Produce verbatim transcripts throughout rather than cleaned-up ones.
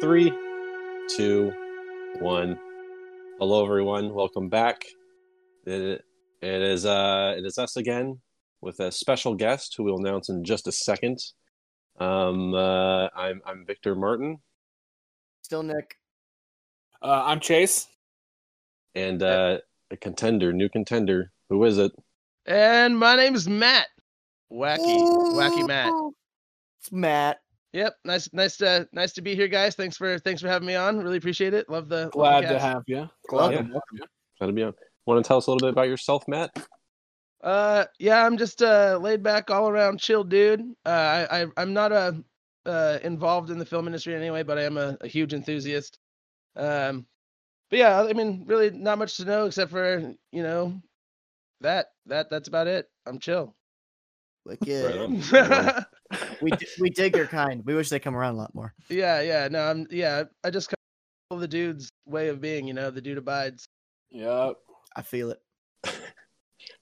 Three, two, one. Hello, everyone. Welcome back. It, it is uh, it is us again with a special guest who we'll announce in just a second. Um, uh, I'm I'm Victor Martin. Still Nick. Uh, I'm Chase. And uh, a contender, new contender. Who is it? And my name is Matt. Wacky, Ooh. wacky Matt. It's Matt. Yep, nice, nice to uh, nice to be here, guys. Thanks for thanks for having me on. Really appreciate it. Love the glad love the to have you. Glad yeah. to have you. Glad to be on. Want to tell us a little bit about yourself, Matt? Uh, yeah, I'm just a uh, laid back, all around chill dude. Uh, I, I I'm not a uh, involved in the film industry anyway, but I am a, a huge enthusiast. Um, but yeah, I mean, really not much to know except for you know that that that's about it. I'm chill. Like yeah. Right on. Right on. we d- we dig their kind. We wish they come around a lot more. Yeah, yeah. No, I'm. Yeah, I just come the dude's way of being. You know, the dude abides. Yep, I feel it.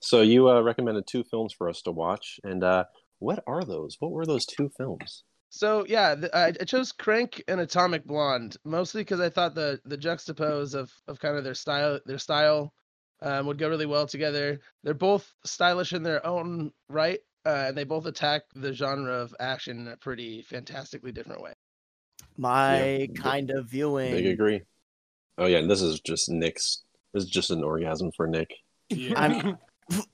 So you uh, recommended two films for us to watch, and uh, what are those? What were those two films? So yeah, the, I, I chose Crank and Atomic Blonde mostly because I thought the the juxtapose of of kind of their style their style um, would go really well together. They're both stylish in their own right. Uh, and they both attack the genre of action in a pretty fantastically different way. My yeah, kind of viewing. Big agree. Oh yeah, and this is just Nick's. This is just an orgasm for Nick. Yeah. I'm,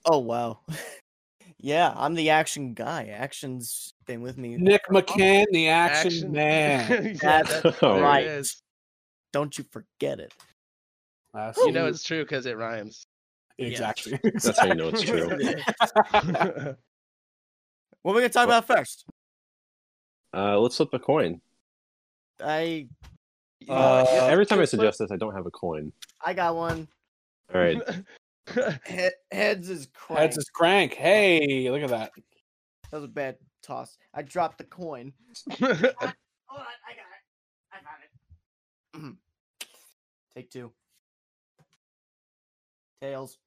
oh wow. Yeah, I'm the action guy. Action's been with me. Nick McCann, the action, action. man. That's, that's right. It Don't you forget it. Last you week. Know it's true because it rhymes. Exactly. Yeah. That's how you know it's true. What are we going to talk about first? Uh, let's flip a coin. I. Uh, uh, every time I suggest flip. this, I don't have a coin. I got one. All right. he- heads is crank. Heads is crank. Hey, look at that. That was a bad toss. I dropped the coin. Hold on. I got it. I got it. Take two. Tails.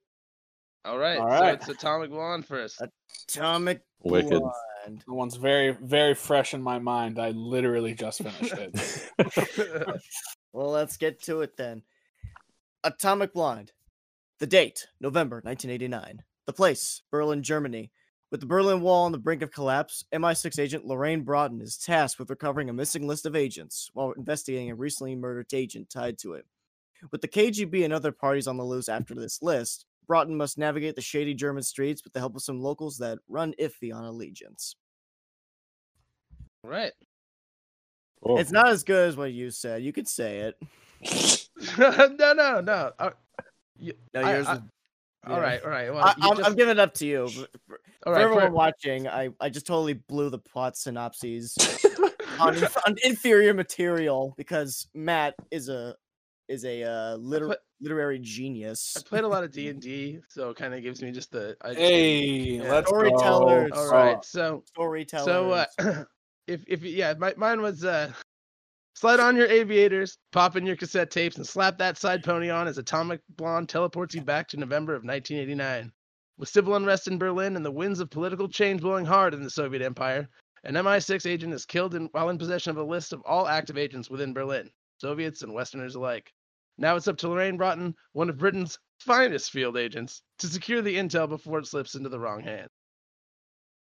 All right, All right, so it's Atomic Blonde first. Atomic Wicked. Blonde. The one's very, very fresh in my mind. I literally just finished it. Well, let's get to it then. Atomic Blonde. The date, November nineteen eighty-nine. The place, Berlin, Germany. With the Berlin Wall on the brink of collapse, M I six agent Lorraine Broughton is tasked with recovering a missing list of agents while investigating a recently murdered agent tied to it. With the K G B and other parties on the loose after this list, Broughton must navigate the shady German streets with the help of some locals that run iffy on allegiance. Right. Cool. It's not as good as what you said. You could say it. no, no, no. Uh, you, no I, yours I, was, yeah. All right, all right. Well, I, I'm, just... I'm giving it up to you. All right, for everyone for... watching, I, I just totally blew the plot synopses on, on inferior material because Matt is a is a uh, liter- put, literary genius. I played a lot of D and D, so it kind of gives me just the... I, hey, yeah. Let's storytellers. Go. All right, so... Storytellers. So, uh, if, if yeah, my, mine was, uh, slide on your aviators, pop in your cassette tapes, and slap that side pony on as Atomic Blonde teleports you back to November of nineteen eighty-nine. With civil unrest in Berlin and the winds of political change blowing hard in the Soviet Empire, an M I six agent is killed in, while in possession of a list of all active agents within Berlin, Soviets and Westerners alike. Now it's up to Lorraine Broughton, one of Britain's finest field agents, to secure the intel before it slips into the wrong hands.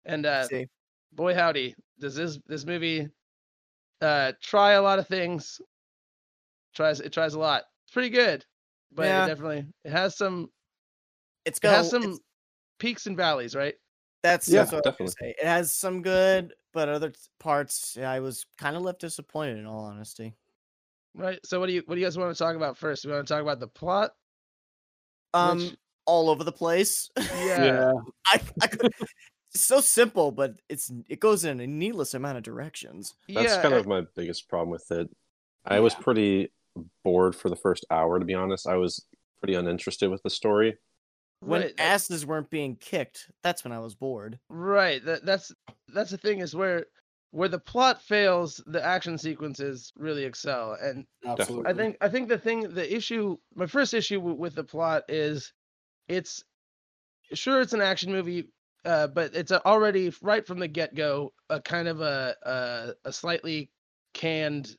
And uh, boy howdy, does this this movie uh, try a lot of things? It tries it tries a lot. It's pretty good, but yeah. it definitely it has some. It's got it has some it's, peaks and valleys, right? That's yeah, that's what definitely. I was gonna say. It has some good, but other parts yeah, I was kind of left disappointed. In all honesty. Right. So what do you what do you guys want to talk about first? We want to talk about the plot? Um Which... all over the place. Yeah. yeah. I, I could... It's so simple, but it's it goes in a needless amount of directions. That's yeah, kind I... of my biggest problem with it. I yeah. was pretty bored for the first hour, to be honest. I was pretty uninterested with the story. When right. asses weren't being kicked, that's when I was bored. Right. That that's that's the thing is where Where the plot fails, the action sequences really excel, and Absolutely. I think I think the thing, the issue, my first issue w- with the plot is, it's sure it's an action movie, uh, but it's a, already right from the get go a kind of a a, a slightly canned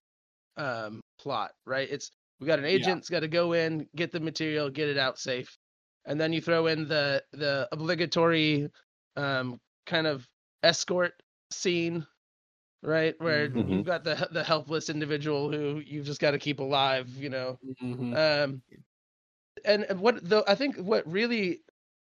um, plot, right? It's we got an agent's yeah. got to go in, get the material, get it out safe, and then you throw in the the obligatory um, kind of escort scene, right, where mm-hmm. you've got the the helpless individual who you've just got to keep alive, you know. Mm-hmm. Um, and what though I think what really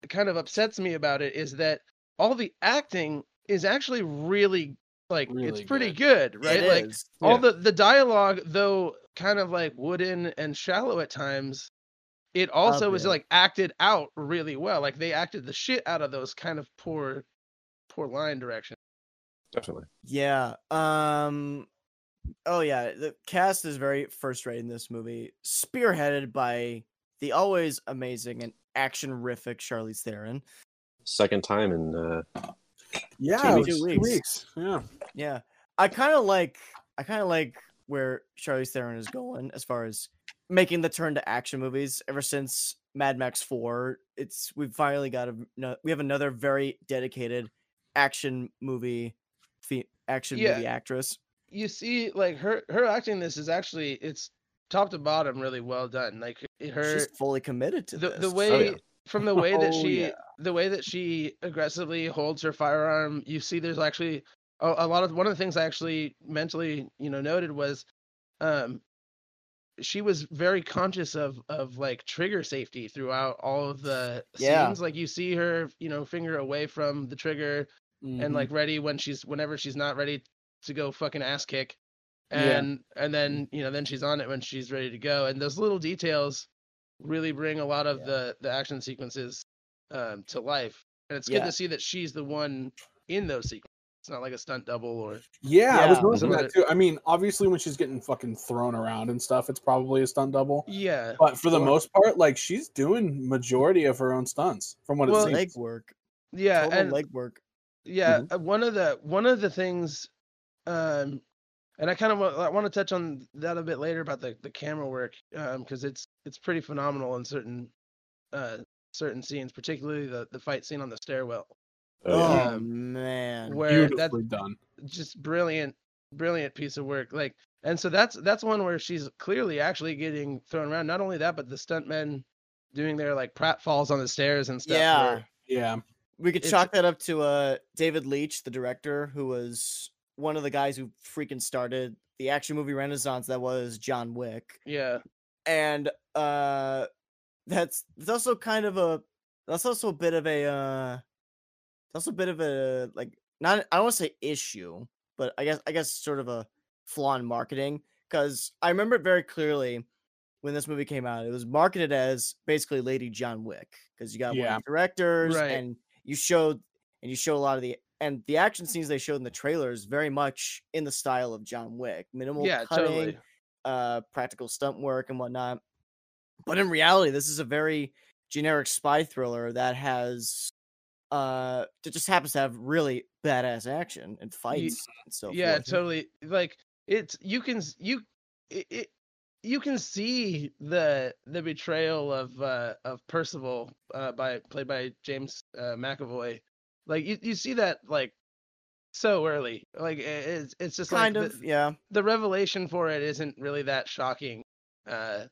kind of upsets me about it is that all the acting is actually really like really it's pretty good, good right? It like is. all yeah. the the dialogue, though kind of like wooden and shallow at times, it also is like acted out really well. Like they acted the shit out of those kind of poor poor line direction. Definitely. Yeah. Um oh yeah, the cast is very first rate in this movie, spearheaded by the always amazing and action-rific Charlize Theron. Second time in uh yeah, two weeks. Two weeks. Two weeks. Yeah. Yeah. I kind of like I kind of like where Charlize Theron is going as far as making the turn to action movies. Ever since Mad Max four, it's we've finally got a we have another very dedicated action movie action yeah. movie actress. You see like her her acting this is actually it's top to bottom really well done. Like her she's fully committed to the, this. The way oh, yeah. from the way that she oh, yeah. the way that she aggressively holds her firearm, you see there's actually a, a lot of one of the things I actually mentally, you know, noted was um she was very conscious of of like trigger safety throughout all of the yeah. scenes. Like you see her, you know, finger away from the trigger mm-hmm. and like ready when she's whenever she's not ready to go fucking ass kick. And yeah. and then, you know, then she's on it when she's ready to go. And those little details really bring a lot of yeah. the, the action sequences um, to life. And it's yeah. good to see that she's the one in those sequences. It's not like a stunt double or... Yeah, yeah. I was noticing that too. I mean, obviously when she's getting fucking thrown around and stuff, it's probably a stunt double. Yeah. But for the most part, like, she's doing majority of her own stunts from what well, it seems. Leg work. Yeah. Total and, leg work. Yeah. Mm-hmm. One of the, one of the things... um. And I kind of want, I want to touch on that a bit later about the, the camera work because um, it's it's pretty phenomenal in certain uh, certain scenes, particularly the, the fight scene on the stairwell. Oh um, man, where beautifully that's done, just brilliant, brilliant piece of work. Like, and so that's that's one where she's clearly actually getting thrown around. Not only that, but the stuntmen doing their like pratfalls on the stairs and stuff. Yeah, where, yeah. We could chalk that up to uh, David Leitch, the director, who was one of the guys who freaking started the action movie renaissance that was John Wick. Yeah. And uh that's it's also kind of a that's also a bit of a uh that's also a bit of a like not I don't want to say issue, but I guess I guess sort of a flaw in marketing, because I remember very clearly when this movie came out, it was marketed as basically Lady John Wick, because you got yeah. one of the directors right. and you showed and you showed a lot of the And the action scenes they showed in the trailers very much in the style of John Wick. Minimal yeah, cutting, totally. uh, practical stunt work and whatnot. But in reality, this is a very generic spy thriller that has uh that just happens to have really badass action and fights you, and so yeah, forth. Totally. Like it's you can you it, it you can see the the betrayal of uh of Percival uh by played by James uh, McAvoy. Like you, you see that like so early, like it's it's just kind like of the, yeah. The revelation for it isn't really that shocking. Uh,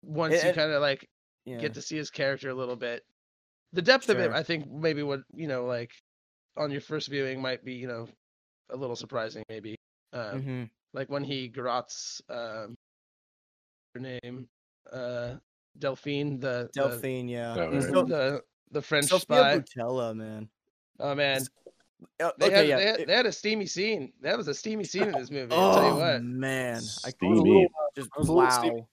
once it, you kind of like yeah. get to see his character a little bit, the depth sure. of it, I think maybe what you know like on your first viewing might be you know a little surprising maybe. Um, mm-hmm. Like when he garrots um, her name, uh, Delphine the Delphine, the, yeah, oh, right. the, the the French Sophia spy Boutella, man. Oh man, oh, they, okay, had, yeah. they, had, they had a steamy scene. That was a steamy scene in this movie. I'll oh, tell you what, man, I was a little, just I was wow,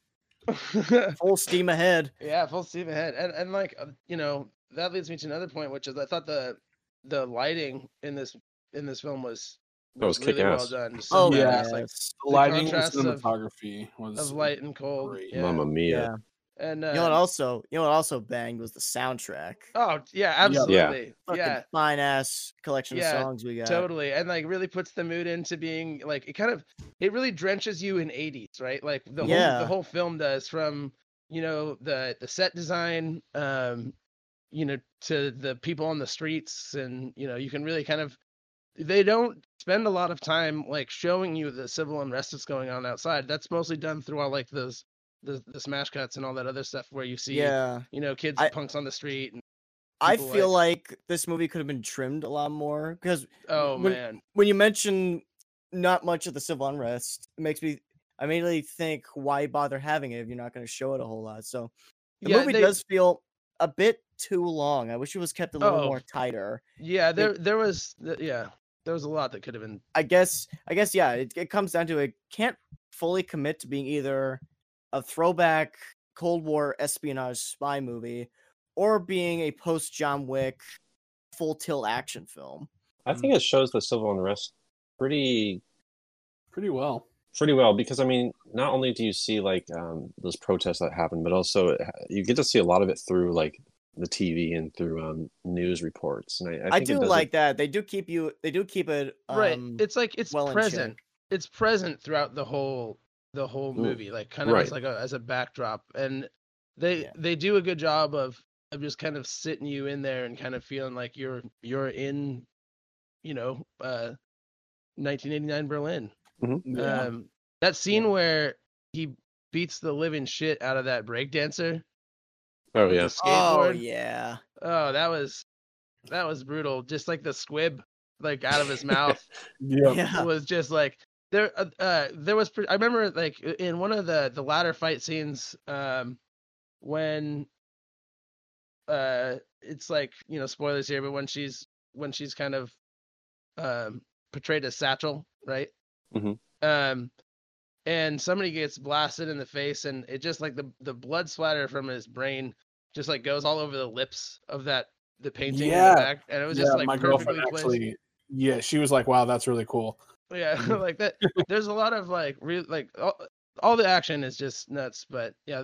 steam. Full steam ahead. Yeah, full steam ahead, and and like you know that leads me to another point, which is I thought the the lighting in this in this film was was, was really well done. So oh yeah, ass, like, the lighting and cinematography of, was of light and cold. Yeah. Mamma mia. Yeah. And uh, you know what also you know what also banged was the soundtrack. Oh yeah, absolutely. Yeah, yeah. Fine ass collection yeah, of songs we got. Totally. And like really puts the mood into being like it kind of it really drenches you in eighties, right? Like the yeah. whole the whole film does, from you know the the set design um you know to the people on the streets, and you know you can really kind of they don't spend a lot of time like showing you the civil unrest that's going on outside. That's mostly done through all like those the, the smash cuts and all that other stuff where you see, yeah. you know, kids I, punks on the street. And I feel like... like this movie could have been trimmed a lot more because oh when, man, when you mention not much of the civil unrest, it makes me I immediately think, why bother having it if you're not going to show it a whole lot? So the yeah, movie they... does feel a bit too long. I wish it was kept a little oh. more tighter. Yeah, there, it, there was yeah. There was a lot that could have been. I guess, I guess, yeah, it, it comes down to it can't fully commit to being either a throwback Cold War espionage spy movie or being a post-John Wick full tilt action film. I think it shows the civil unrest pretty... Pretty well. Pretty well, because, I mean, not only do you see, like, um, those protests that happen, but also it, you get to see a lot of it through, like, the T V and through um news reports, and I, I, think I do it like that. They do keep you. They do keep it um, right. It's like it's well present. It's present throughout the whole the whole movie, like kind of right. as like a, as a backdrop. And they yeah. they do a good job of of just kind of sitting you in there and kind of feeling like you're you're in, you know, uh, nineteen eighty-nine Berlin. Mm-hmm. Yeah. Um, that scene yeah. where he beats the living shit out of that breakdancer. Oh yeah! Oh yeah! Oh, that was that was brutal. Just like the squib, like out of his mouth, yeah, was just like there. Uh, there was. I remember like in one of the the latter fight scenes, um, when, uh, it's like, you know, spoilers here, but when she's when she's kind of, um, portrayed as Satchel, right? Mm-hmm. Um. And somebody gets blasted in the face, and it just like the, the blood splatter from his brain just like goes all over the lips of that the painting yeah. in the back, and it was yeah, just like my perfectly girlfriend placed. Actually, yeah, she was like, "Wow, that's really cool." Yeah, like that. There's a lot of like, re- like all, all the action is just nuts, but yeah,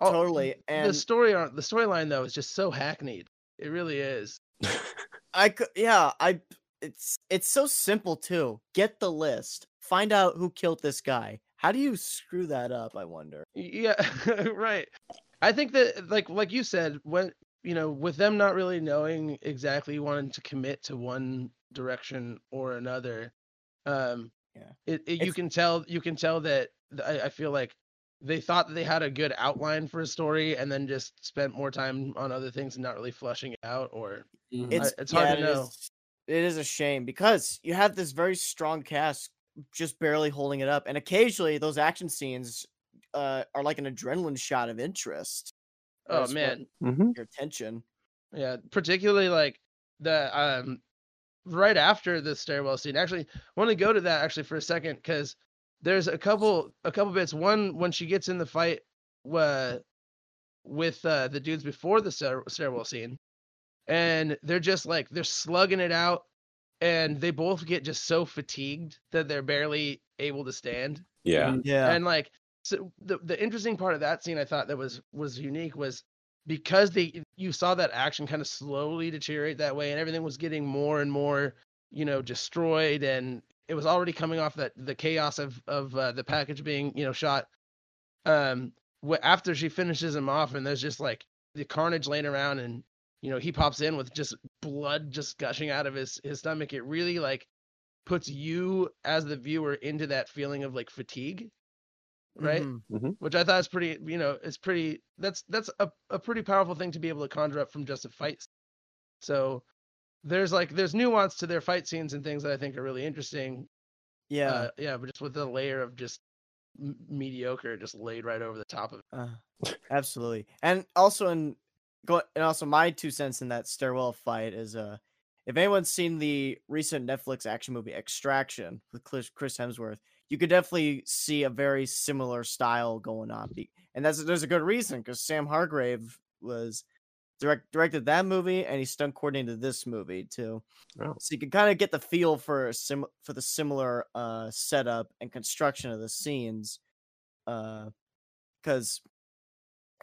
all, totally. And the story, the storyline though, is just so hackneyed. It really is. I yeah, I it's it's so simple too. Get the list. Find out who killed this guy. How do you screw that up, I wonder? Yeah, right. I think that, like like you said, when you know, with them not really knowing exactly wanting to commit to one direction or another, um, yeah, it, it, you can tell you can tell that I, I feel like they thought that they had a good outline for a story and then just spent more time on other things and not really fleshing it out. Or it's, I, it's hard yeah, to it know. Is, it is a shame because you have this very strong cast just barely holding it up, and occasionally those action scenes uh are like an adrenaline shot of interest. Oh man, mm-hmm. your attention. Yeah, particularly like the um right after the stairwell scene. Actually, I want to go to that actually for a second because there's a couple a couple bits. One, when she gets in the fight uh, with uh, the dudes before the stair- stairwell scene, and they're just like they're slugging it out. And they both get just so fatigued that they're barely able to stand. Yeah. Yeah. And like, so the, the interesting part of that scene I thought that was, was unique was because they, you saw that action kind of slowly deteriorate that way and everything was getting more and more, you know, destroyed. And it was already coming off that the chaos of, of uh, the package being, you know, shot. Um, after she finishes him off and there's just like the carnage laying around and, you know, he pops in with just blood just gushing out of his, his stomach. It really like puts you as the viewer into that feeling of like fatigue. Right. Mm-hmm. Which I thought is pretty, you know, it's pretty, that's, that's a, a pretty powerful thing to be able to conjure up from just a fight. So there's like, there's nuance to their fight scenes and things that I think are really interesting. Yeah. Uh, yeah. But just with the layer of just m- mediocre, just laid right over the top of it. Uh, absolutely. And also in, Go, and also my two cents in that stairwell fight is uh, if anyone's seen the recent Netflix action movie Extraction with Chris Hemsworth, you could definitely see a very similar style going on. And that's there's a good reason because Sam Hargrave was direct directed that movie and he stunt coordinated this movie too. Oh. So you can kind of get the feel for sim for the similar uh, setup and construction of the scenes, because. Uh,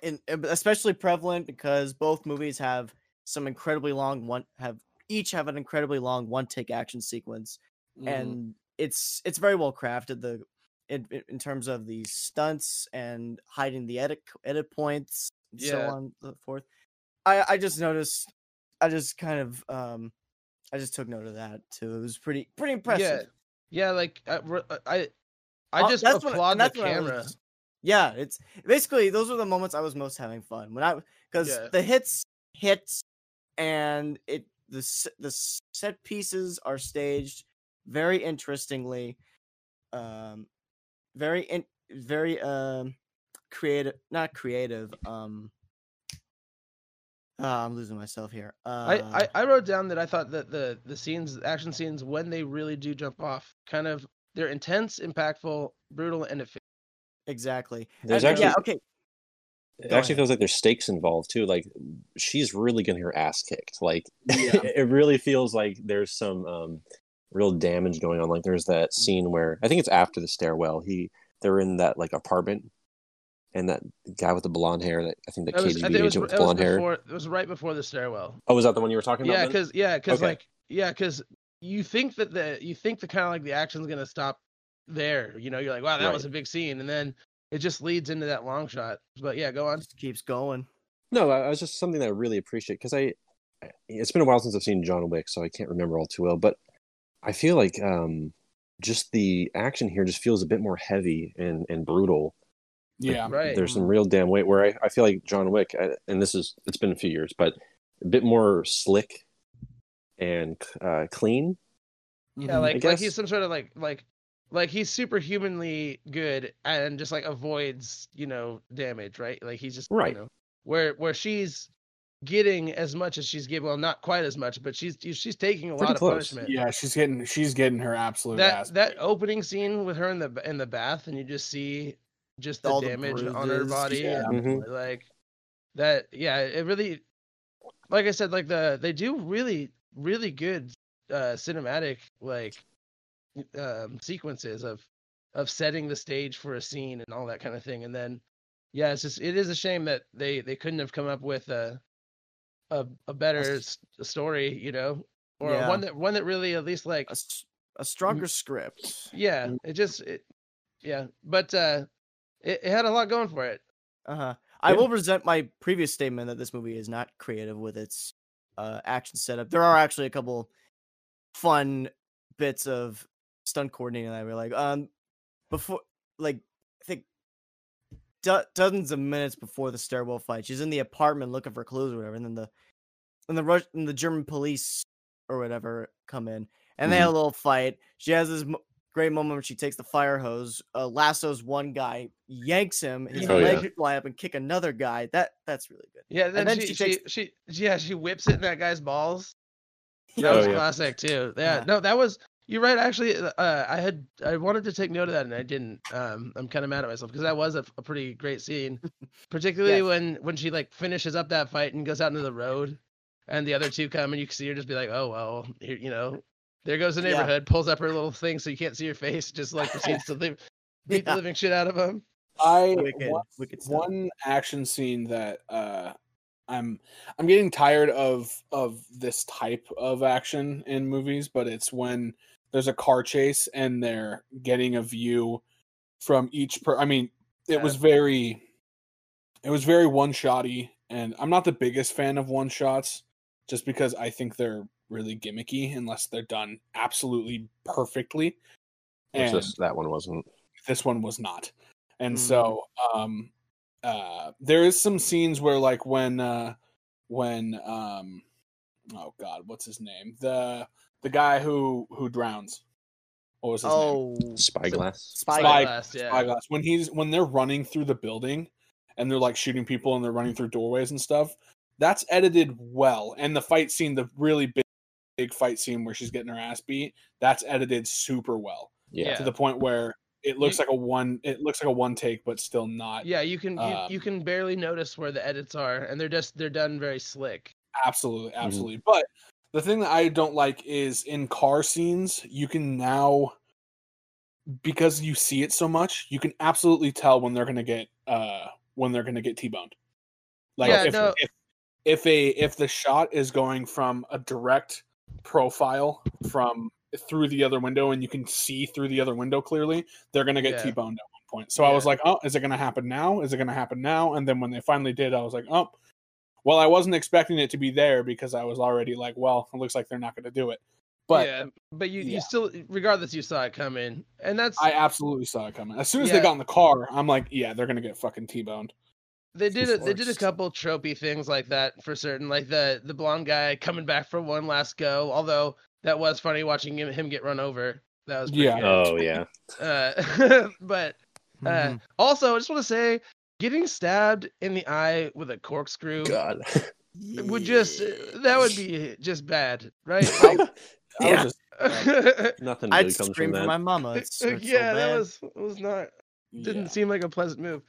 And especially prevalent because both movies have some incredibly long one have each have an incredibly long one take action sequence, mm. and it's it's very well crafted the in, in terms of the stunts and hiding the edit edit points and yeah. so on and so forth. I I just noticed I just kind of um I just took note of that too. It was pretty pretty impressive. Yeah, yeah, like I I, I just uh, applaud what, the camera. Was, yeah, it's basically those were the moments I was most having fun when I because yeah. the hits hits and it the the set pieces are staged very interestingly, um, very in, very um creative not creative um. Uh, I'm losing myself here. Uh, I, I, I wrote down that I thought that the the scenes, action scenes, when they really do jump off, kind of they're intense, impactful, brutal, and efficient. Exactly. There's and, actually, yeah. Okay. It Go actually ahead. Feels like there's stakes involved too. Like she's really getting her ass kicked. Like yeah. it really feels like there's some um, real damage going on. Like there's that scene where I think it's after the stairwell. He they're in that like apartment. And that guy with the blonde hair, that I think the K G B agent was, with blonde before, hair. It was right before the stairwell. Oh, was that the one you were talking about? Yeah, because yeah, because okay. like yeah, because you think that the you think the kind of like the action's gonna stop there. You know, you're like, wow, that right. was a big scene, and then it just leads into that long shot. But yeah, go on. It keeps going. No, I was just something that I really appreciate because I, it's been a while since I've seen John Wick, so I can't remember all too well. But I feel like um, just the action here just feels a bit more heavy and and brutal. Yeah, like, right. There's some real damn weight where I, I feel like John Wick, I, and this is, it's been a few years, but a bit more slick and uh, clean. Yeah, like, like he's some sort of like, like, like he's superhumanly good and just like avoids, you know, damage, right? Like he's just, right. you know, where, where she's getting as much as she's getting, well, not quite as much, but she's, she's taking a Pretty lot close. of punishment. Yeah, she's getting, she's getting her absolute that, ass. That opening scene with her in the, in the bath and you just see just the all damage the on her body yeah. and like that yeah it really like I said like the they do really really good uh cinematic like um sequences of of setting the stage for a scene and all that kind of thing, and then yeah it's just it is a shame that they they couldn't have come up with a a, a better s- story, you know, or yeah. one that one that really at least like a, a stronger m- script yeah it just it, yeah but uh It, it had a lot going for it. Uh-huh. I yeah. will resent my previous statement that this movie is not creative with its uh, action setup. There are actually a couple fun bits of stunt coordinating that we're like, um, before, like, I think do- dozens of minutes before the stairwell fight, she's in the apartment looking for clues or whatever, and then the and the Rush- and the German police or whatever come in, and mm-hmm. they have a little fight. She has this. Mo- Great moment when she takes the fire hose, uh, lassos one guy, yanks him, his oh, leg yeah. fly up and kick another guy. That that's really good. Yeah, then and then she she, takes... she she yeah she whips it in that guy's balls. That oh, was yeah. classic too. Yeah, yeah, no, that was you're right. Actually, uh, I had I wanted to take note of that and I didn't. Um, I'm kind of mad at myself because that was a, a pretty great scene, particularly yes. when when she like finishes up that fight and goes out into the road, and the other two come and you can see her just be like, oh well, here, you know. There goes the neighborhood, yeah. pulls up her little thing so you can't see her face, just like proceeds to leave, beat yeah. the living shit out of him. I wicked, one, wicked one action scene that uh, I'm I'm getting tired of of this type of action in movies, but it's when there's a car chase and they're getting a view from each per. I mean, it yeah. was very it was very one shotty, and I'm not the biggest fan of one shots, just because I think they're really gimmicky unless they're done absolutely perfectly. And this, that one wasn't. This one was not. And mm. so um, uh, there is some scenes where like when uh, when um, oh god, what's his name? The the guy who who drowns. What was his oh, name? Spyglass. Spyglass, Spy, yeah. Spyglass. When he's when they're running through the building and they're like shooting people and they're running through doorways and stuff, that's edited well. And the fight scene, the really big big fight scene where she's getting her ass beat, that's edited super well, yeah, to the point where it looks you, like a one it looks like a one take but still not yeah you can um, you, you can barely notice where the edits are, and they're just they're done very slick. Absolutely absolutely mm-hmm. But the thing that I don't like is in car scenes, you can now, because you see it so much, you can absolutely tell when they're going to get uh when they're going to get T-boned. Like yeah, if, no. if if a if the shot is going from a direct profile from through the other window and you can see through the other window clearly, they're gonna get yeah. T-boned at one point. So yeah. I was like, oh, is it gonna happen now? Is it gonna happen now? And then when they finally did, I was like, oh, Well, I wasn't expecting it to be there because I was already like, well, it looks like they're not going to do it. But yeah, but you, yeah. you still, regardless, you saw it coming, and that's I absolutely saw it coming. As soon as yeah. they got in the car, I'm like, yeah, they're going to get fucking T-boned. They did a, they did a couple tropey things like that for certain, like the the blonde guy coming back for one last go. Although that was funny watching him, him get run over. That was pretty yeah. Good. Oh yeah. Uh, but uh, mm-hmm. also, I just want to say, getting stabbed in the eye with a corkscrew God. would just that would be just bad, right? I, I yeah. was just, uh, nothing. Really I'd comes scream from that. For my mama. It's, it's yeah, so that was was not didn't yeah. seem like a pleasant move.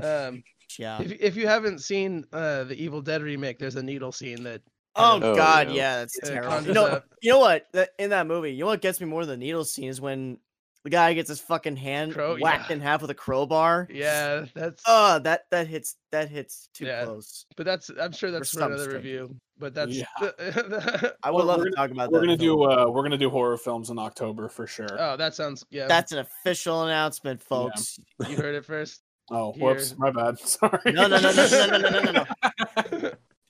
Um. Yeah. If if you haven't seen uh, the Evil Dead remake, there's a needle scene that. Oh God, know, yeah, that's uh, terrible. You know, you know what? That, in that movie, you know what gets me more than the needle scene is when the guy gets his fucking hand Crow, whacked yeah. in half with a crowbar. Yeah, that's. Oh, uh, that that hits that hits too yeah. close. But that's I'm sure that's for, for another strength. Review. But that's. Yeah. I would well, love to talk about we're that. We're gonna do uh, we're gonna do horror films in October for sure. Oh, that sounds yeah. That's an official announcement, folks. Yeah. You heard it first. Oh, Here. Whoops! My bad. Sorry. No, no, no, no, no, no, no, no, no.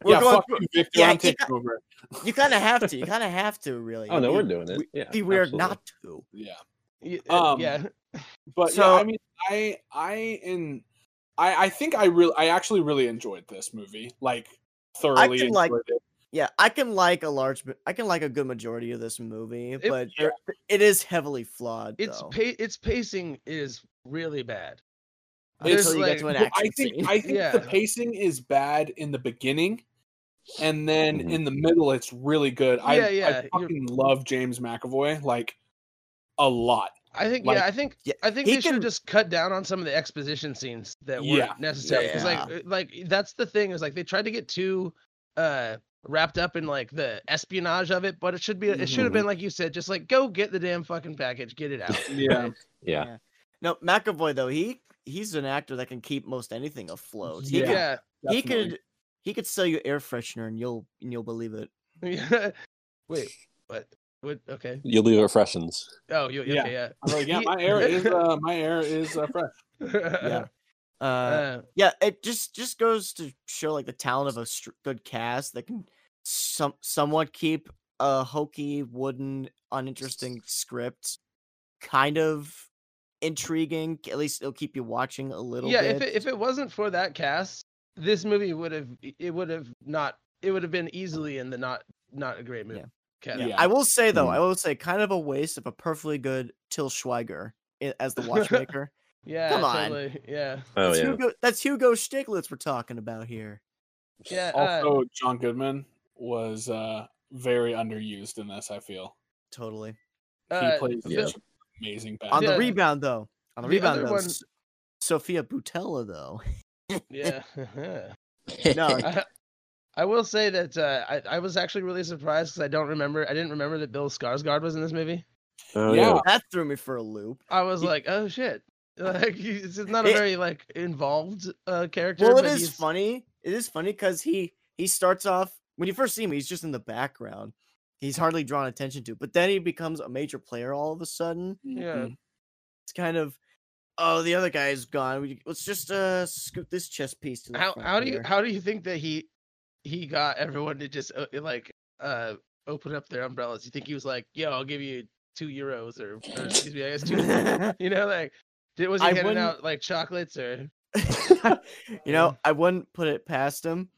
We're yeah, going fucking Victor yeah, on takeover. You kind of have to. You kind of have to, really. Oh no, we, we're doing it. Yeah, it'd be weird not to. Yeah. Um, yeah. But so, yeah, I mean, I, I, in, I, I think I really, I actually really enjoyed this movie. Like thoroughly I can enjoyed like, it. Yeah, I can like a large, I can like a good majority of this movie, it, but yeah. it is heavily flawed. Its pa- its pacing is really bad. Until you like, get to an action I think scene. I think yeah. the pacing is bad in the beginning, and then mm-hmm. in the middle it's really good. Yeah, I, yeah. I fucking You're... love James McAvoy like a lot. I think like, yeah, I think yeah, I think they can... should have just cut down on some of the exposition scenes that weren't yeah. necessary. Because yeah. like like that's the thing is like they tried to get too uh, wrapped up in like the espionage of it, but it should be mm-hmm. it should have been like you said, just like go get the damn fucking package, get it out. yeah. yeah, yeah. No, McAvoy though he. He's an actor that can keep most anything afloat. He yeah, could, he could he could sell you air freshener and you'll and you'll believe it. Yeah. Wait, what? What? Okay. You'll believe it freshens. Oh, you, yeah, okay, yeah. I'm like, yeah, my air is uh, my air is uh, fresh. Yeah, uh, uh, yeah. It just just goes to show like the talent of a str- good cast that can some somewhat keep a hokey, wooden, uninteresting script kind of. Intriguing, at least it'll keep you watching a little yeah, bit. Yeah, if it, if it wasn't for that cast, this movie would have it would have not it would have been easily in the not not a great movie. Yeah. Yeah. I will say though, mm. I will say kind of a waste of a perfectly good Till Schweiger as the watchmaker. yeah, come on, totally. yeah. Oh that's yeah, Hugo, that's Hugo Stiglitz we're talking about here. Yeah. Also, uh, John Goodman was uh, very underused in this. I feel totally. He uh, plays. Yeah. Amazing back. On the yeah. rebound though. On the, the rebound though. One... Sophia Boutella though. yeah. no. I, I will say that uh, I, I was actually really surprised because I don't remember I didn't remember that Bill Skarsgård was in this movie. Oh yeah. yeah. That threw me for a loop. I was he... like, oh shit. Like he's not a very it... like involved uh, character. Well it is he's... funny. It is funny because he he starts off when you first see him, he's just in the background. He's hardly drawn attention to, but then he becomes a major player all of a sudden. Yeah, it's kind of, oh, the other guy is gone. We, let's just uh, scoop this chess piece. To the how how do you how do you think that he he got everyone to just uh, like uh, open up their umbrellas? You think he was like, yo, I'll give you two euros or, or excuse me, I guess two. you know, like did, was he I handing wouldn't... out like chocolates or? you know, I wouldn't put it past him.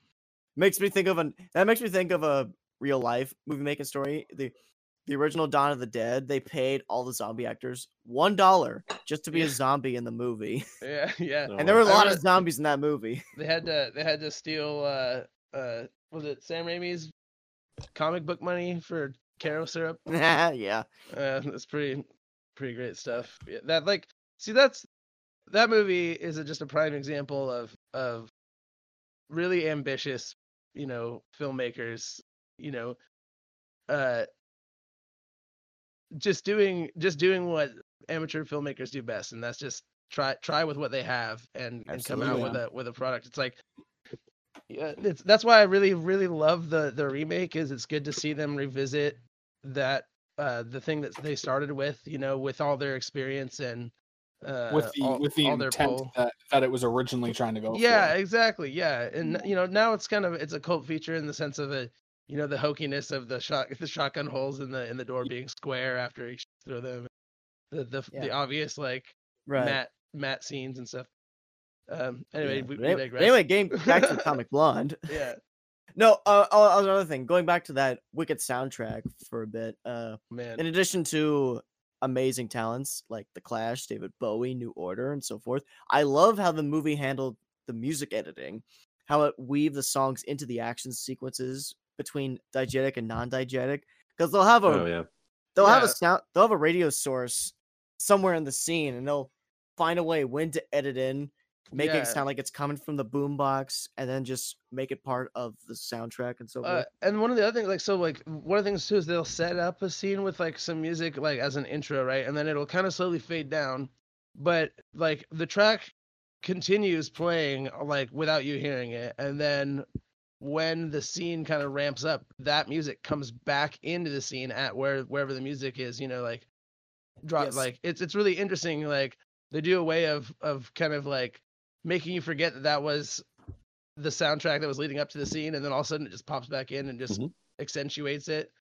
Makes me think of an that makes me think of a. real life movie making story. The the original Dawn of the Dead, they paid all the zombie actors one dollar just to be yeah. a zombie in the movie. Yeah, yeah. And there were a lot of zombies in that movie. They had to they had to steal uh uh was it Sam Raimi's comic book money for Caro syrup? yeah. Uh, that's pretty pretty great stuff. Yeah, that like see that's that movie is a, just a prime example of of really ambitious, you know, filmmakers. You know, uh, just doing just doing what amateur filmmakers do best, and that's just try try with what they have and, and come out yeah. with a with a product. It's like, yeah, it's that's why I really really love the the remake. Is it's good to see them revisit that uh, the thing that they started with, you know, with all their experience and uh, with the all, with the intent that, that it was originally trying to go. Yeah, for. exactly. Yeah, and you know now it's kind of it's a cult feature in the sense of it. You know the hokiness of the shot, the shotgun holes in the in the door being square after he shoots through them. The the, yeah. the obvious like right. matte matte scenes and stuff. Um. Anyway, yeah. we, we digress. Anyway, game back to Atomic Blonde. Yeah. No, uh, another thing. Going back to that Wicked soundtrack for a bit. Uh, Man. In addition to amazing talents like The Clash, David Bowie, New Order, and so forth, I love how the movie handled the music editing, how it weaved the songs into the action sequences between diegetic and non-diegetic, because they'll have a oh, yeah. they'll yeah. have a sound, they'll have a radio source somewhere in the scene, and they'll find a way when to edit in. Make yeah. it sound like it's coming from the boombox, and then just make it part of the soundtrack and so forth. Uh, and one of the other things, like, so, like, one of the things, too, is they'll set up a scene with, like, some music, like, as an intro, right? And then it'll kind of slowly fade down. But, like, the track continues playing, like, without you hearing it. And then when the scene kind of ramps up, that music comes back into the scene at where wherever the music is, you know, like, drop, yes. like, it's it's really interesting, like, they do a way of of kind of, like, making you forget that that was the soundtrack that was leading up to the scene, and then all of a sudden it just pops back in and just mm-hmm. accentuates it.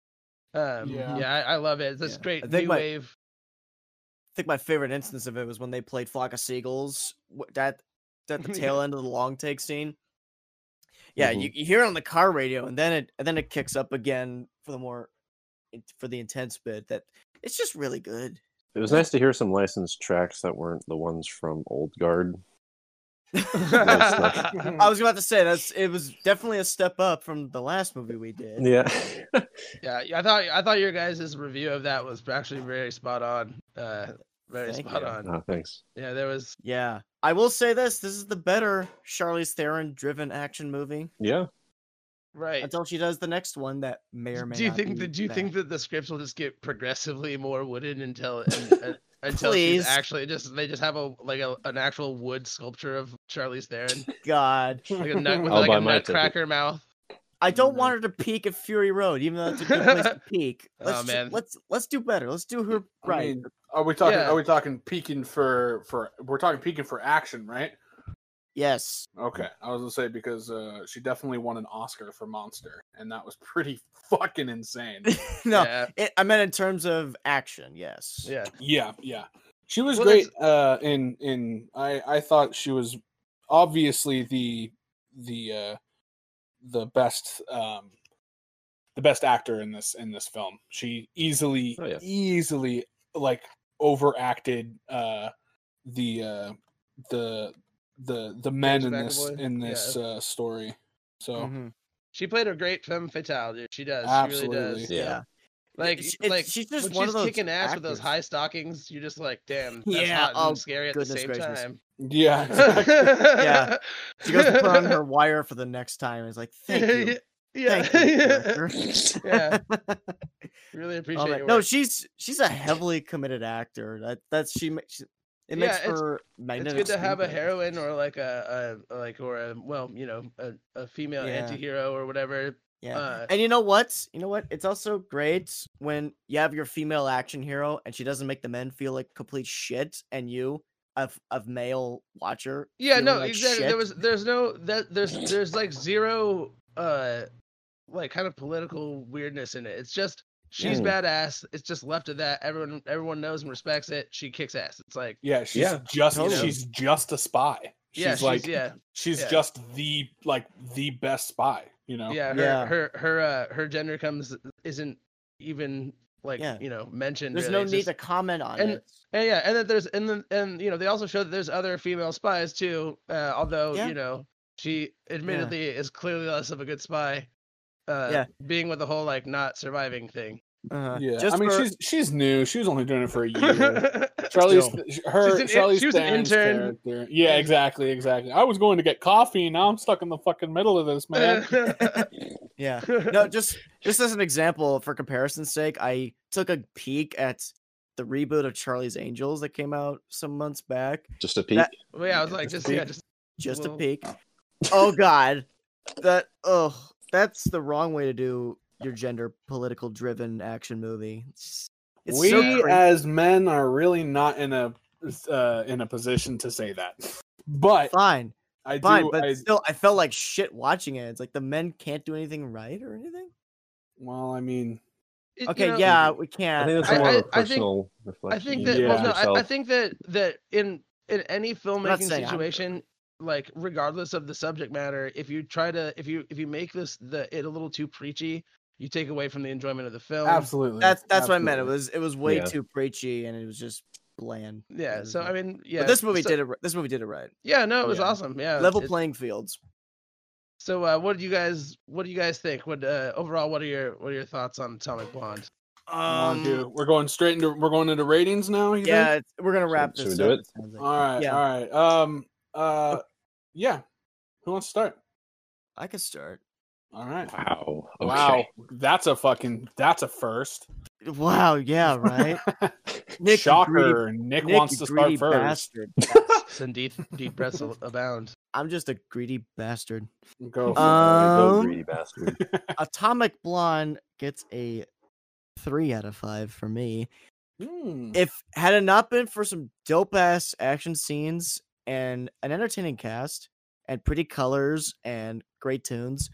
Um, yeah, yeah I, I love it. It's this yeah. great new my, wave. I think my favorite instance of it was when they played Flock of Seagulls that at the tail end of the long take scene. Yeah, mm-hmm. you, you hear it on the car radio, and then it and then it kicks up again for the more for the intense bit. That it's just really good. It was nice to hear some licensed tracks that weren't the ones from Old Guard. I was about to say that's it was definitely a step up from the last movie we did. Yeah, yeah. I thought I thought your guys' review of that was actually very spot on. Uh, very Thank spot you. on. Oh, thanks. Yeah, there was. Yeah, I will say this: this is the better Charlize Theron-driven action movie. Yeah. Right. Until she does the next one that may or may. Do you not think that? Do you that. think that the scripts will just get progressively more wooden until? And, and, Until Please. she's actually just they just have a like a, an actual wood sculpture of Charlize Theron. God, like a nut with like a nutcracker mouth. I don't want her to peak at Fury Road, even though it's a good place to peak. Let's oh man, just, let's let's do better. Let's do her right. I mean, are we talking? Yeah. Are we talking peaking for for? We're talking peaking for action, right? Yes. Okay, I was gonna say because uh, she definitely won an Oscar for Monster, and that was pretty fucking insane. no, yeah. it, I meant in terms of action. Yes. Yeah. Yeah. Yeah. She was well, great. Uh, in in I I thought she was obviously the the uh, the best um, the best actor in this in this film. She easily oh, yeah. easily like overacted uh, the uh, the. the the men James in McAvoy. this in this yeah. uh, story. So mm-hmm. she played a great femme fatale, dude. She does. Absolutely. She really does. Yeah. yeah. Like it's, like she's just when one she's of those kicking ass actors. With those high stockings, you're just like, damn, that's yeah. hot and oh, scary at the same gracious. time. Yeah. Exactly. yeah. She goes to put on her wire for the next time and is like, thank you. yeah. Thank you, yeah. Really appreciate it. Right. No, she's she's a heavily committed actor. That that's she, she It yeah, makes it's, for it's good to have things. a heroine or like a, a like or a well, you know, a, a female yeah. anti-hero or whatever. Yeah. Uh, and you know what? You know what? It's also great when you have your female action hero and she doesn't make the men feel like complete shit, and you of of male watcher. Yeah, no, like exactly. Shit. There was there's no that there's there's like zero uh like kind of political weirdness in it. It's just she's yeah. badass. It's just left to that. Everyone, everyone knows and respects it. She kicks ass. It's like yeah, she's yeah, just totally. she's just a spy. She's yeah, she's, like yeah, she's yeah. just the like the best spy. You know. Yeah, her yeah. her her, uh, her gender comes isn't even like yeah. you know mentioned. There's really. no it's need just, to comment on and, it. And yeah, and then there's and then and you know they also show that there's other female spies too. Uh, although yeah. you know she admittedly yeah. is clearly less of a good spy. Uh, yeah. being with the whole like not surviving thing. Uh-huh. Yeah, Just I mean for... she's she's new. She was only doing it for a year. Charlize, no. her Charlize she was an intern. Character. Yeah, exactly, exactly. I was going to get coffee, and now I'm stuck in the fucking middle of this, man. yeah. No, just just as an example for comparison's sake, I took a peek at the reboot of Charlies Angels that came out some months back. Just a peek. That... Well, yeah, I was like, just just yeah, just, just well... a peek. Oh God, that oh. That's the wrong way to do your gender political driven action movie. It's, it's we so as men are really not in a uh, in a position to say that. But fine, I fine, do, but I, still, I felt like shit watching it. It's like the men can't do anything right or anything. Well, I mean, it, okay, you know, yeah, we can't. I think that's more I, of a personal I think, reflection. I think that. Yeah. Well, no, I, I think that that in in any filmmaking situation, like regardless of the subject matter, if you try to if you if you make this the it a little too preachy, you take away from the enjoyment of the film. Absolutely. That's that's Absolutely. what I meant. It was it was way yeah. too preachy, and it was just bland. Yeah. So I mean, yeah. But this movie so, did it. This movie did it right. Yeah. No, it was yeah. awesome. Yeah. Level it, playing fields. So uh, what do you guys what do you guys think? What uh, overall? What are your what are your thoughts on Atomic Blonde? Um, um we're going straight into we're going into ratings now. You yeah, think? We're gonna wrap should, this. Should we do up. It? All right. Yeah. All right. Um. Uh. Yeah. Who wants to start? I could start. All right. Wow. Okay. Wow. That's a fucking. That's a first. Wow. Yeah. Right. Nick Shocker. Greedy, Nick, Nick wants to start first. And deep, deep breaths abound. I'm just a greedy bastard. Go, um, go greedy bastard. Atomic Blonde gets a three out of five for me. Mm. If had it not been for some dope ass action scenes and an entertaining cast and pretty colors and great tunes.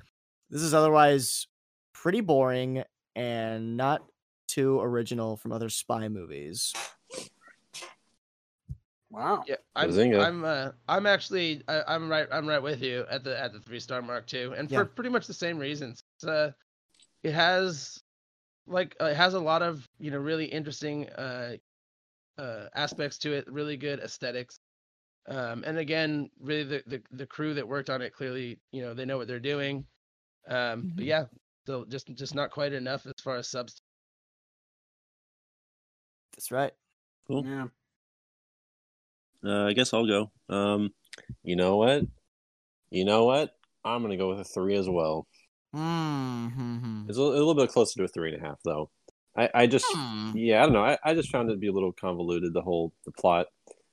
This is otherwise pretty boring and not too original from other spy movies. Wow. Yeah, I'm Bazinga. I'm uh, I'm actually I, I'm right I'm right with you at the at the three star mark too, and for yeah. pretty much the same reasons. It's, uh, it has like uh, it has a lot of you know really interesting uh, uh, aspects to it, really good aesthetics. Um, and again, really the, the the crew that worked on it clearly you know they know what they're doing. Um, but yeah, so just just not quite enough as far as substance. That's right. Cool. Yeah. Uh, I guess I'll go. Um, you know what? You know what? I'm gonna go with a three as well. Mm-hmm. It's a, a little bit closer to a three and a half, though. I, I just, mm. yeah, I don't know. I, I just found it to be a little convoluted. The whole the plot.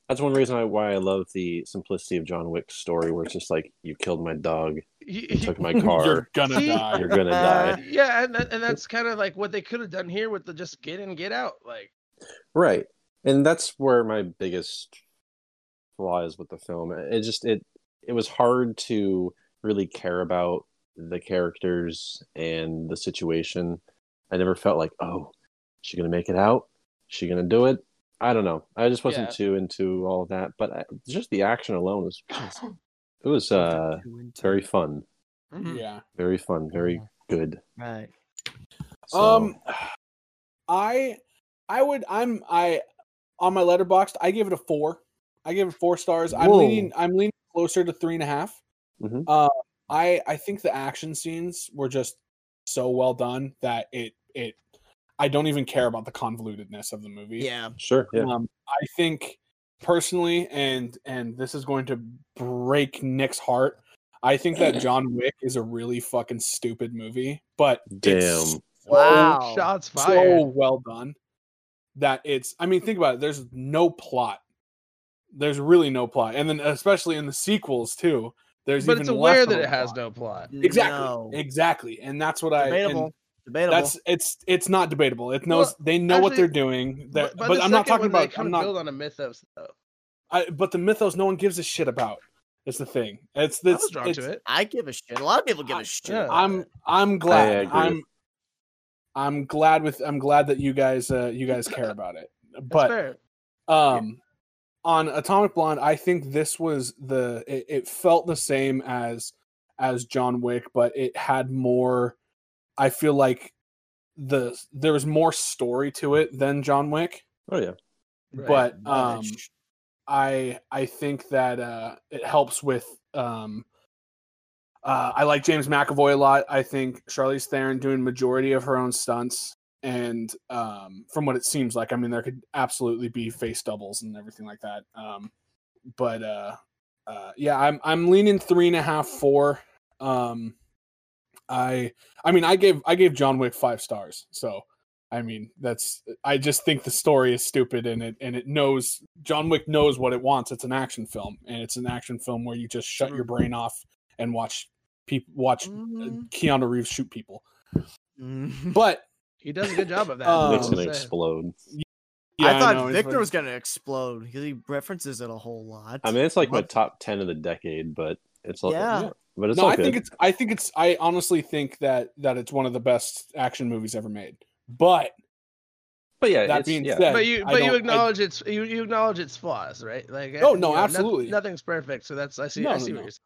That's one reason I, why I love the simplicity of John Wick's story, where it's just like, you killed my dog, you took my car, you're gonna see, die, you're gonna uh, die. Yeah, and that, and that's kind of like what they could have done here with the just get in, get out, like. Right, and that's where my biggest flaw is with the film. It just it it was hard to really care about the characters and the situation. I never felt like, oh, is she gonna make it out? Is she gonna do it? I don't know. I just wasn't yeah. too into all of that, but I, just the action alone was it was uh, very fun. Mm-hmm. Yeah, very fun, very yeah. good. Right. So. Um, I, I would. I'm. I on my Letterboxd, I give it a four. I give it four stars. Whoa. I'm leaning. I'm leaning closer to three and a half. Mm-hmm. Uh, I I think the action scenes were just so well done that it it. I don't even care about the convolutedness of the movie. Yeah, sure. Yeah. Um, I think personally, and and this is going to break Nick's heart. I think that John Wick is a really fucking stupid movie, but damn, it's so, wow, shots fired, so well done that it's. I mean, think about it. There's no plot. There's really no plot, and then especially in the sequels too. There's but even it's aware that it has plot. no plot. Exactly, no. exactly, and that's what Debatable. I. And, Debatable. That's it's it's not debatable. It knows well, they know actually, what they're doing. But the I'm not talking about. I'm not build on a mythos though. I, but the mythos no one gives a shit about. It's the thing. It's this. I, it. I give a shit. A lot of people give I, a shit. I'm I'm glad. I'm I'm glad with. I'm glad that you guys uh, you guys care about it. But um, on Atomic Blonde, I think this was the. It, it felt the same as as John Wick, but it had more. I feel like the there was more story to it than John Wick. Oh yeah, right. But um, I I think that uh, it helps with. Um, uh, I like James McAvoy a lot. I think Charlize Theron doing majority of her own stunts, and um, from what it seems like, I mean, there could absolutely be face doubles and everything like that. Um, but uh, uh, yeah, I'm I'm leaning three and a half, four. Um, I I mean I gave I gave John Wick five stars. So I mean that's I just think the story is stupid and it and it knows John Wick knows what it wants. It's an action film and it's an action film where you just shut your brain off and watch people watch mm-hmm. Keanu Reeves shoot people. Mm-hmm. But he does a good job of that. Um, Makes it explode. Yeah, I thought I Victor like... was going to explode because he references it a whole lot. I mean, it's like what? my top ten of the decade, but it's like, yeah. yeah. But it's no, I good. think it's. I think it's. I honestly think that that it's one of the best action movies ever made. But, but yeah, that being yeah. said, but you but you acknowledge I, it's you, you acknowledge its flaws, right? Like, oh no, no absolutely, no, nothing's perfect. So that's I see. No, I see no, what no. you're saying.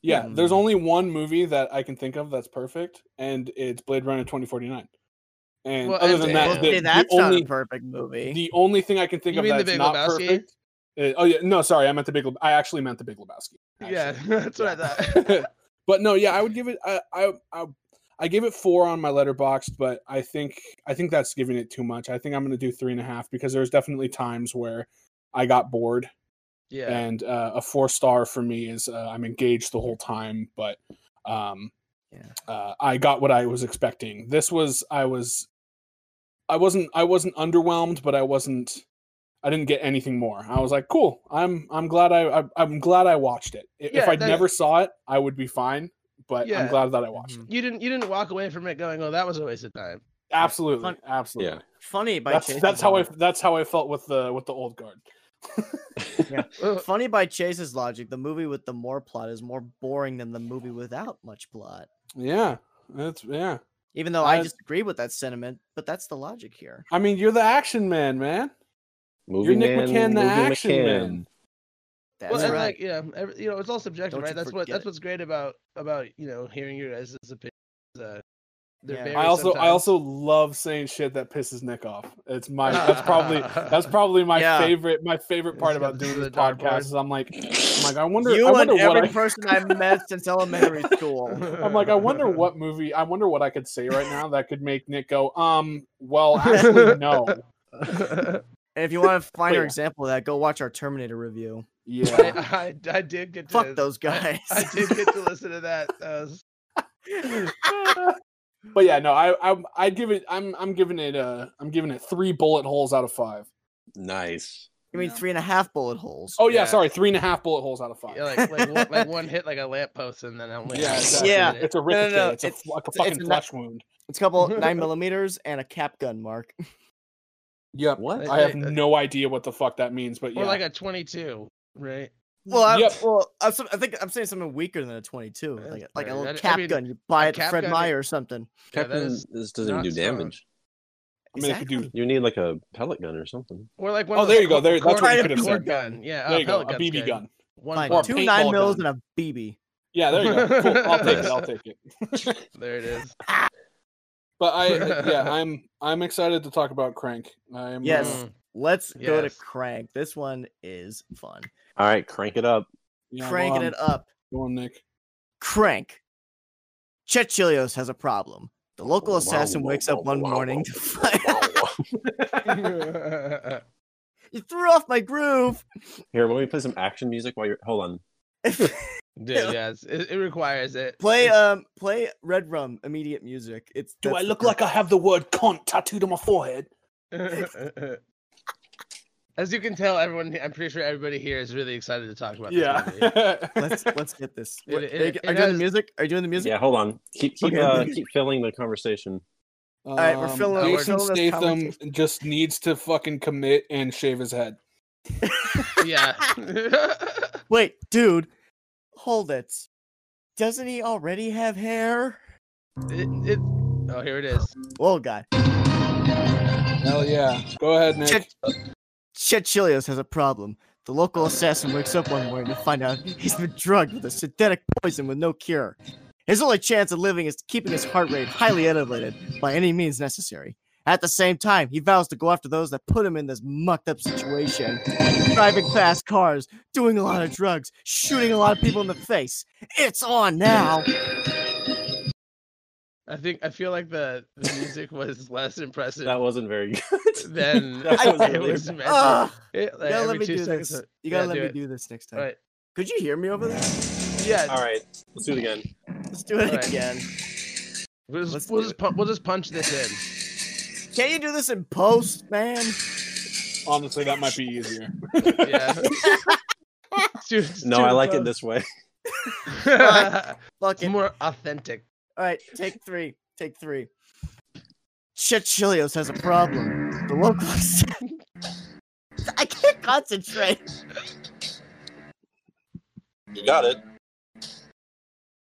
Yeah, mm-hmm. There's only one movie that I can think of that's perfect, and it's Blade Runner twenty forty-nine. And well, other and, than that, well, the, okay, that's the not only, a perfect movie. The only thing I can think you of mean that's the Big not Lebowski? perfect. Uh, oh yeah, no, sorry, I meant the Big. Le- I actually meant the Big Lebowski. Actually. Yeah, that's what yeah. I thought. But no, yeah, I would give it. I, I, I, I gave it four on my Letterboxd, but I think I think that's giving it too much. I think I'm going to do three and a half because there's definitely times where I got bored. Yeah, and uh, a four star for me is uh, I'm engaged the whole time, but um, yeah, uh, I got what I was expecting. This was I was, I wasn't I wasn't underwhelmed, but I wasn't. I didn't get anything more. I was like, cool. I'm I'm glad I, I I'm glad I watched it. If yeah, I never saw it, I would be fine. But yeah. I'm glad that I watched it. You didn't you didn't walk away from it going, oh, that was a waste of time. Absolutely, Fun- absolutely. Yeah. Funny by that's, that's how logic. I that's how I felt with the with the Old Guard. yeah. Funny by Chase's logic, the movie with the more plot is more boring than the movie without much plot. Yeah, that's yeah. Even though I, I disagree with that sentiment, but that's the logic here. I mean, you're the action man, man. Movie You're Nick man, McCann, the action McCann. man. That's well, right. Like, yeah, every, you know, it's all subjective, Don't right? That's what that's it. what's great about about you know hearing your guys' opinions. Uh, yeah. I also sometimes. I also love saying shit that pisses Nick off. It's my that's probably that's probably my yeah. favorite my favorite part about doing this podcast is I'm like I'm like I wonder you I wonder and what every I... person I've met since elementary school. I'm like I wonder what movie I wonder what I could say right now that could make Nick go um well actually no. And if you want to find oh, yeah. our example of that, go watch our Terminator review. Yeah, I, I, I did get to fuck those guys. I, I did get to listen to that. that was... But yeah, no, I I I give it. I'm I'm giving it. Uh, I'm giving it three bullet holes out of five. Nice. You mean yeah. three and a half bullet holes? Oh yeah, yeah, sorry, three and a half bullet holes out of five. Yeah, like like one, like one hit like a lamppost and then I'm like yeah, exactly. yeah. It's a ricoche. No, no, no. It's, it's a, like a fucking it's a flesh n- wound. It's a couple nine millimeters and a cap gun mark. Yep. What? I have no idea what the fuck that means, but yeah. Or like a twenty-two, right? Well, I, yep. well, I, I think I'm saying something weaker than a twenty-two, like a, like a little that, cap I mean, gun. You buy it at Fred gun, Meyer or something. Cap gun yeah, this doesn't do damage. I mean, exactly. it could do. You need like a pellet gun or something. Or like one. Oh, there you go. There, that's what you could have said. Gun. Yeah, there you go. A B B good. gun. One like or two nine mils gun. and a B B. Yeah, there you go. Cool. I'll take it. I'll take it. There it is. But I, yeah, I'm I'm excited to talk about Crank. I am, yes, uh, let's yes. go to Crank. This one is fun. All right, crank it up. Yeah, Cranking well, it up. Go on, Nick. Crank. Chet Chelios has a problem. The local assassin wakes up one morning to find. You threw off my groove. Here, let me play some action music while you're. Hold on. Dude, yes, it, it requires it. Play um, play Red Rum immediate music. It's do I look like I have the word "cunt" tattooed on my forehead? As you can tell, everyone, I'm pretty sure everybody here is really excited to talk about. Yeah, this movie. let's let's get this. It, what, it, are you doing has... the music? Are you doing the music? Yeah, hold on. Keep keep okay. uh, keep filling the conversation. Um, All right, we're filling. Um, Jason Statham just needs to fucking commit and shave his head. Yeah. Wait, dude. Hold it. Doesn't he already have hair? It, it, oh, here it is. Oh, God. Hell yeah. Go ahead, Nick. Chet Chelios has a problem. The local assassin wakes up one morning to find out he's been drugged with a synthetic poison with no cure. His only chance of living is keeping his heart rate highly elevated by any means necessary. At the same time, he vows to go after those that put him in this mucked-up situation. Driving fast cars, doing a lot of drugs, shooting a lot of people in the face. It's on now! I think I feel like the, the music was less impressive. That wasn't very good. Then it was meant to. You gotta let me do this. You gotta let me do this next time. Right. Could you hear me over there? Yeah. All right. Let's do it again. Let's do it right. again. We'll just, we'll, just pu- we'll just punch this in. Can you do this in post, man? Honestly, that might be easier. Yeah. Dude, no, I like post. it this way. Right. Fuck it. More authentic. All right, take three. Take three. Chet Chelios has a problem. The local... concentrate. You got it.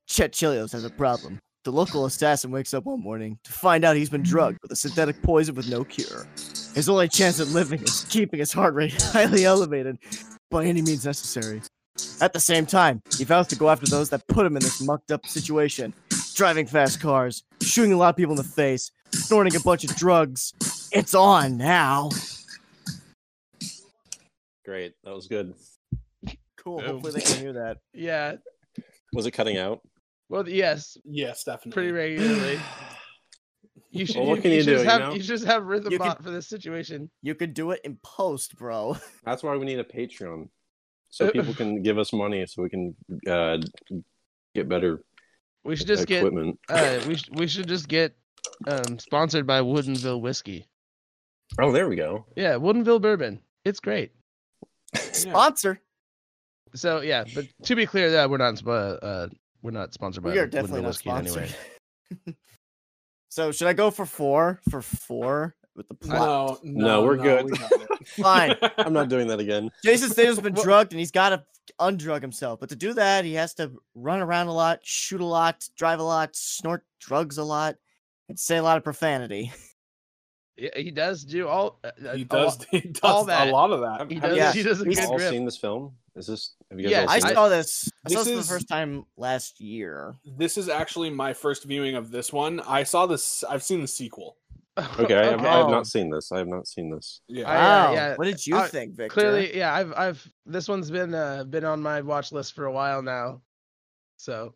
Chet Chelios has a problem. The local assassin wakes up one morning to find out he's been drugged with a synthetic poison with no cure. His only chance at living is keeping his heart rate highly elevated by any means necessary. At the same time, he vows to go after those that put him in this mucked-up situation. Driving fast cars, shooting a lot of people in the face, snorting a bunch of drugs. It's on now. Great. That was good. Cool. Boom. Hopefully they can hear that. Yeah. Was it cutting out? Well, yes. Yes, definitely. Pretty regularly. You should, well, what you, can you, you do? Just have, you, know? you just have Rhythm Bot could, for this situation. You could do it in post, bro. That's why we need a Patreon. So people can give us money so we can uh, get better we should just equipment. Get, uh, we, sh- we should just get um, sponsored by Woodinville Whiskey. Oh, there we go. Yeah, Woodinville Bourbon. It's great. Sponsor. So, yeah, but to be clear, that we're not... Uh, We're not sponsored by. We are definitely not sponsored. Anyway. So should I go for four for four with the plot? No, no, no we're no, good. We Fine, I'm not doing that again. Jason Statham's been well, drugged and he's got to undrug himself. But to do that, he has to run around a lot, shoot a lot, drive a lot, snort drugs a lot, and say a lot of profanity. Yeah, he does do all. Uh, he does. All, he does all that. A lot of that. He does. Yeah. He does a good all grip. Seen this film? Is this? Have you guys yeah, all seen I saw it? this. I this saw this is, for the first time last year. This is actually my first viewing of this one. I saw this. I've seen the sequel. Okay, okay. I, have, I have not seen this. I have not seen this. Yeah. Wow. Uh, yeah. What did you I, think, Victor? Clearly, yeah. I've, I've. This one's been, uh, been on my watch list for a while now. So,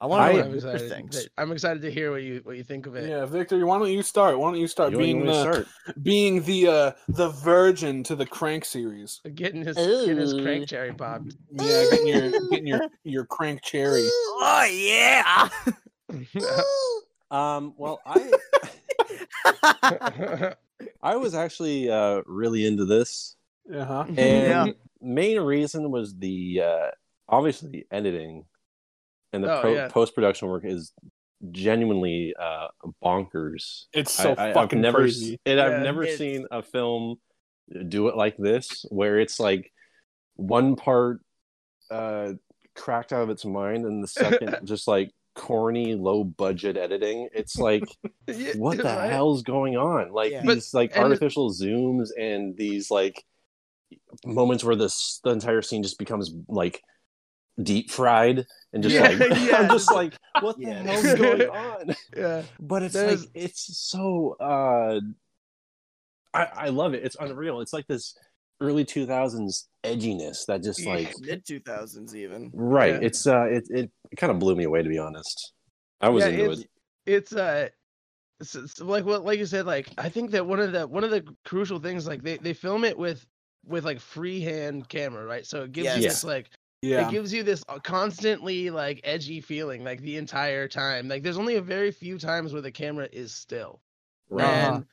I want to. I'm excited. I'm excited to hear what you, what you think of it. Yeah, Victor. Why don't you start? Why don't you start you being the, start. being the, uh, the virgin to the Crank series? Getting his, getting his Crank cherry popped. Yeah, getting your, getting your, your Crank cherry. Oh yeah. um. Well, I, I was actually uh, really into this. Uh-huh. And yeah. Main reason was the uh, obviously editing. And the oh, pro- yeah. post-production work is genuinely uh, bonkers. It's so I, I, fucking I've never, crazy. And yeah, I've never it's... seen a film do it like this, where it's like one part uh, cracked out of its mind and the second just like corny, low-budget editing. It's like, yeah, what the right? hell's going on? Like yeah. these but, like artificial it... zooms and these like moments where this, the entire scene just becomes like deep fried and just yeah, like yeah. I'm just like what the yeah. hell's going on? Yeah, but it's There's... like it's so uh, I I love it. It's unreal. It's like this early two thousands edginess that just like mid two thousands even right. Yeah. It's uh it it, it kind of blew me away, to be honest. I was yeah, into it's, it. It's uh it's, it's like what like you said. Like I think that one of the one of the crucial things like they they film it with with like freehand camera, right? So it gives yes. you this like. Yeah. It gives you this constantly like edgy feeling like the entire time. Like there's only a very few times where the camera is still. Right. And,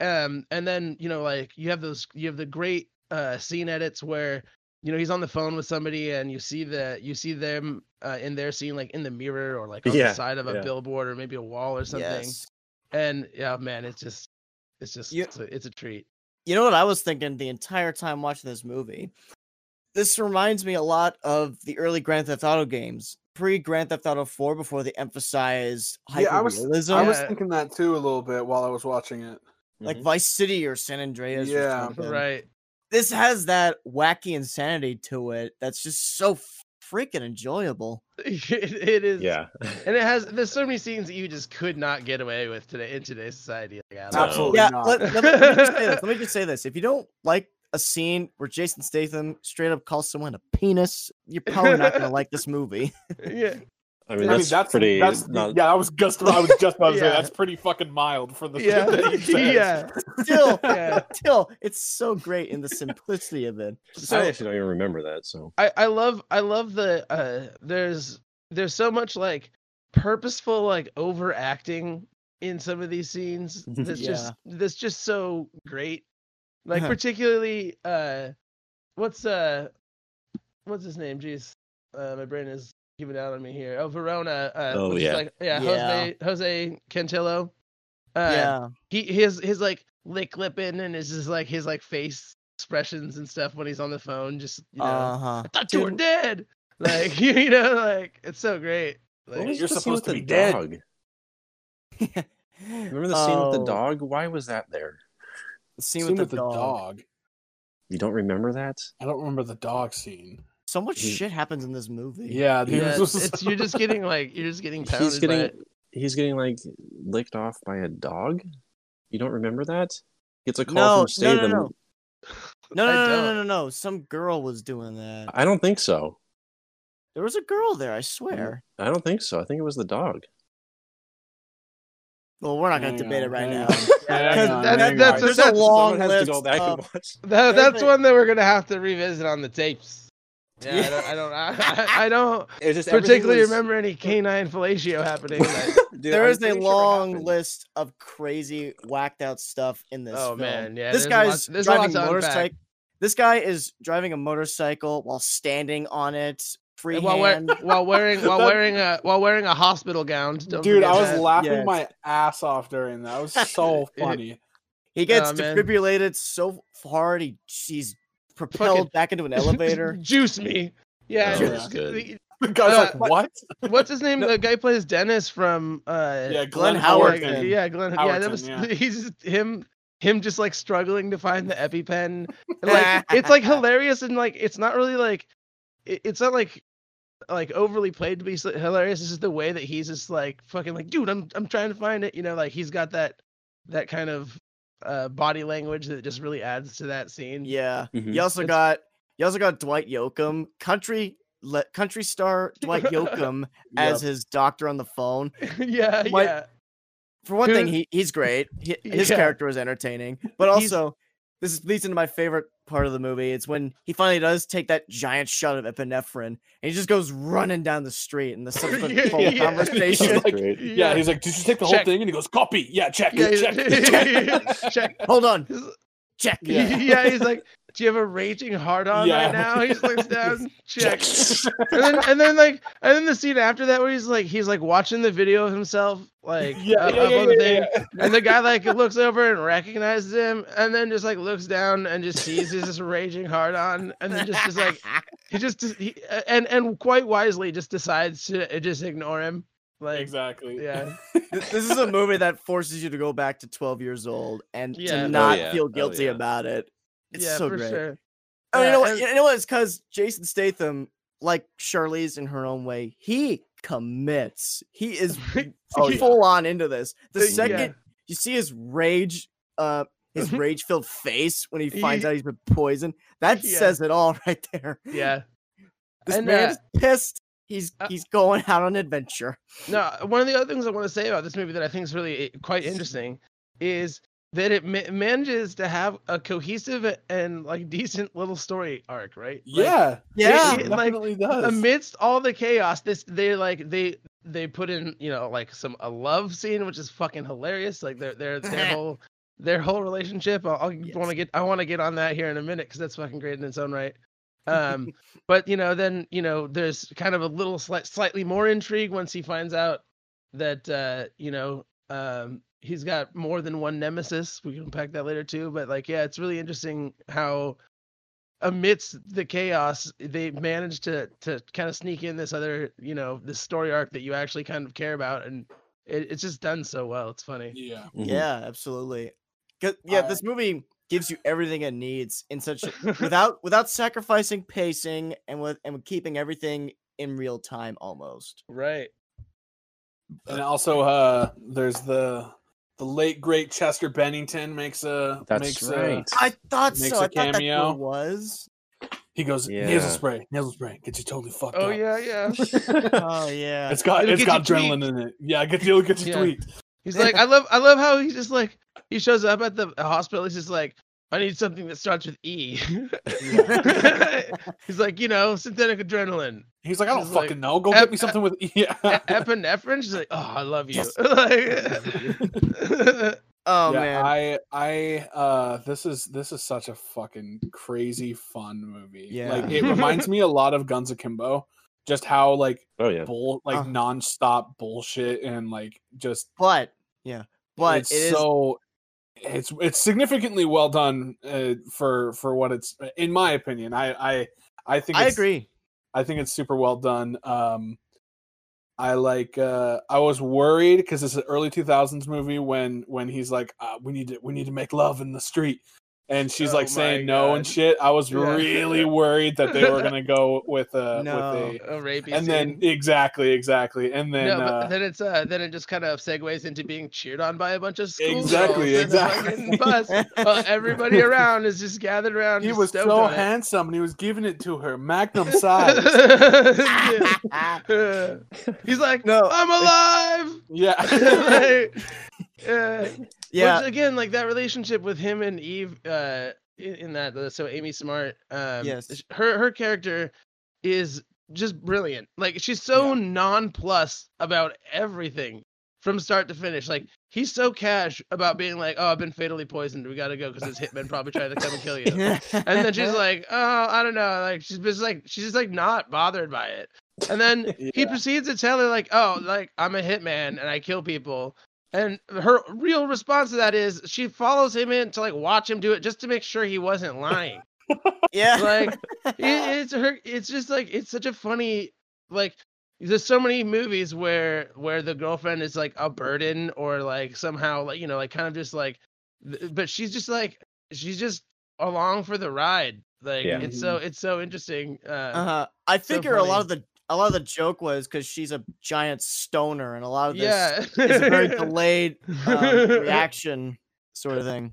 um, and then, you know, like you have those, you have the great uh, scene edits where, you know, he's on the phone with somebody and you see the, you see them uh, in their scene, like in the mirror or like on yeah. the side of a yeah. billboard or maybe a wall or something. Yes. And yeah, man, it's just, it's just, you, it's, a, it's a treat. You know what I was thinking the entire time watching this movie? This reminds me a lot of the early Grand Theft Auto games, pre-Grand Theft Auto four, before they emphasized hyper-realism. Yeah, I was, I was thinking that too a little bit while I was watching it. Like mm-hmm. Vice City or San Andreas. Yeah, or right. This has that wacky insanity to it that's just so freaking enjoyable. it, it is. Yeah. And it has, there's so many scenes that you just could not get away with today in today's society. Like, absolutely yeah, not. Let, let, me, let, me just say this. let me just say this. If you don't like a scene where Jason Statham straight up calls someone a penis, you're probably not gonna like this movie. Yeah, I mean that's, I mean, that's pretty. That's, not... Yeah, I was just I was just about to yeah. say that's pretty fucking mild for the yeah that he says. yeah. Still, yeah. still, it's so great in the simplicity of it. So, I actually don't even remember that. So I, I love I love the uh, there's there's so much like purposeful like overacting in some of these scenes. That's yeah. just that's just so great. Like uh-huh. particularly, uh, what's uh, what's his name? Jeez, uh, my brain is giving out on me here. Oh, Verona. Uh, oh yeah. Like, yeah, yeah, Jose Jose Cantillo. Uh, yeah. He his his like lick lipping and his just like his like face expressions and stuff when he's on the phone, just, you know, uh-huh. I thought you were dead. Like, you know, like, it's so great. Like, you're supposed to be dead. Dog. Yeah. Remember the scene oh. with the dog? Why was that there? The scene, the scene with, with the, the dog. dog. You don't remember that? I don't remember the dog scene. So much he, shit happens in this movie. Yeah, dude, yeah it's, it's, you're just getting like you're just getting pounded. He's getting by it. he's getting like licked off by a dog. You don't remember that? It's a call no, from Statham. No, no, no, no, no, no, no, no, no. Some girl was doing that. I don't think so. There was a girl there. I swear. I don't think so. I think it was the dog. Well, we're not going to debate it right now. That's a long list. That's one that we're going to have to revisit on the tapes. Yeah, yeah. I don't. I don't. I, I don't just, particularly was... remember any canine fellatio happening. Dude, there is a long sure list of crazy, whacked out stuff in this. Oh film. man, yeah. This guy's driving a motorcycle. This guy is driving a motorcycle while standing on it. Free while, wear, while wearing while wearing a while wearing a hospital gown. Don't Dude, I was that. laughing yes. my ass off during that. It was so funny. He gets oh, defibrillated man. so hard he he's propelled Fucking... back into an elevator. Juice me. Yeah, yeah. That's good. The guy's uh, like, what? What's his name? No. The guy plays Dennis from uh yeah, Glenn, Glenn Howerton. Yeah, Glenn Howerton, yeah, that was yeah. he's him him just like struggling to find the EpiPen. And, like it's like hilarious and like it's not really like It's not like, like overly played to be hilarious. This is the way that he's just like fucking like, dude, I'm I'm trying to find it. You know, like he's got that that kind of uh, body language that just really adds to that scene. Yeah. Mm-hmm. You also it's... got you also got Dwight Yoakam, country le- country star Dwight Yoakam yep. as his doctor on the phone. yeah, Dwight, yeah. For one Who's... thing, he he's great. He, his yeah. character is entertaining, but also. He's... This leads into my favorite part of the movie. It's when he finally does take that giant shot of epinephrine, and he just goes running down the street in the subsequent yeah, yeah. conversation. He's like, yeah. yeah, he's like, "Did you take the check. whole thing?" And he goes, "Copy, yeah, check, yeah, check, check. check, hold on, check." Yeah. yeah, he's like, "Do you have a raging hard on yeah. right now?" He just looks down, check, and then and then like and then the scene after that where he's like he's like watching the video of himself. Like yeah, up, yeah, up yeah, on the thing. Yeah, yeah. And the guy like looks over and recognizes him, and then just like looks down and just sees he's just raging hard on, and then just, just like he just he, and and quite wisely just decides to just ignore him. Like exactly, yeah. This is a movie that forces you to go back to twelve years old and yeah. to not oh, yeah. feel guilty oh, yeah. about it. It's yeah, so for great. Sure. Oh, yeah, you know what? And... You know what? It's because Jason Statham, like Charlize in her own way, he. commits he is oh, full yeah. on into this the second yeah. you see his rage uh his rage filled face when he finds he, out he's been poisoned that yeah. says it all right there yeah this and, man uh, is pissed he's uh, he's going out on an adventure. Now, one of the other things I want to say about this movie that I think is really quite interesting is that it ma- manages to have a cohesive and like decent little story arc, right? Yeah, like, yeah, it, it, it like does. Amidst all the chaos, this they like they they put in you know like some a love scene, which is fucking hilarious. Like their their their whole their whole relationship. I'll, I'll yes. want to get I want to get on that here in a minute because that's fucking great in its own right. Um, but you know then you know there's kind of a little sli- slightly more intrigue once he finds out that uh, you know. Um, He's got more than one nemesis. We can unpack that later too. But like, yeah, it's really interesting how, amidst the chaos, they managed to to kind of sneak in this other, you know, this story arc that you actually kind of care about, and it, it's just done so well. It's funny. Yeah. Mm-hmm. Yeah. Absolutely. Yeah. Uh, this movie gives you everything it needs in such without without sacrificing pacing and with and with keeping everything in real time almost. Right. And also, uh, there's the. The late great Chester Bennington makes a That's makes right. a, I thought makes so. A cameo. I thought that was. He goes yeah. nasal spray, nasal spray. Gets you totally fucked oh, up. Oh yeah, yeah. oh yeah. It's got It'll it's got adrenaline tweaked. in it. Yeah, I get you get you yeah. tweaked. He's like, I love I love how he's just like he shows up at the hospital. He's just like, I need something that starts with E. He's like, you know, synthetic adrenaline. He's like, I don't He's fucking like, know. Go ep- get me something with E. Yeah. Epinephrine? She's like, oh, I love you. Yes. Like, oh, yeah, man. I, I, uh, this is, this is such a fucking crazy fun movie. Yeah. Like, it reminds me a lot of Guns Akimbo. Just how, like, oh, yeah. bull, like, uh-huh. nonstop bullshit and, like, just. But, yeah. But it's it is- so. it's it's significantly well done uh, for for what it's, in my opinion. I I I think I it's, agree. I think it's super well done. Um, I like. Uh, I was worried because it's an early two thousands movie when when he's like, uh, we need to we need to make love in the street, and she's oh like saying God. no and shit. I was yeah. really worried that they were gonna go with a no, with a, a rapey and scene. then exactly exactly and then no, uh, then it's uh, then it just kind of segues into being cheered on by a bunch of school exactly exactly bus. Well, everybody around is just gathered around. He was so handsome and he was giving it to her magnum size. He's like, no, I'm alive. Yeah. Yeah. Yeah. Which, again, like that relationship with him and Eve, uh, in, in that, so Amy Smart, um, yes, her her character is just brilliant. Like she's so yeah. nonplussed about everything from start to finish. Like he's so cash about being like, "Oh, I've been fatally poisoned. We gotta go because this hitman probably tried to come and kill you." And then she's like, "Oh, I don't know." Like she's just like she's just like not bothered by it. And then yeah. he proceeds to tell her like, "Oh, like I'm a hitman and I kill people." And her real response to that is she follows him in to like watch him do it just to make sure he wasn't lying. Yeah, like it, it's her. It's just like it's such a funny like. There's so many movies where where the girlfriend is like a burden or like somehow like you know like kind of just like, but she's just like she's just along for the ride. Like yeah. it's so it's so interesting. Uh, uh-huh. I figure so a lot of the. A lot of the joke was because she's a giant stoner, and a lot of this yeah. is a very delayed um, reaction sort of thing.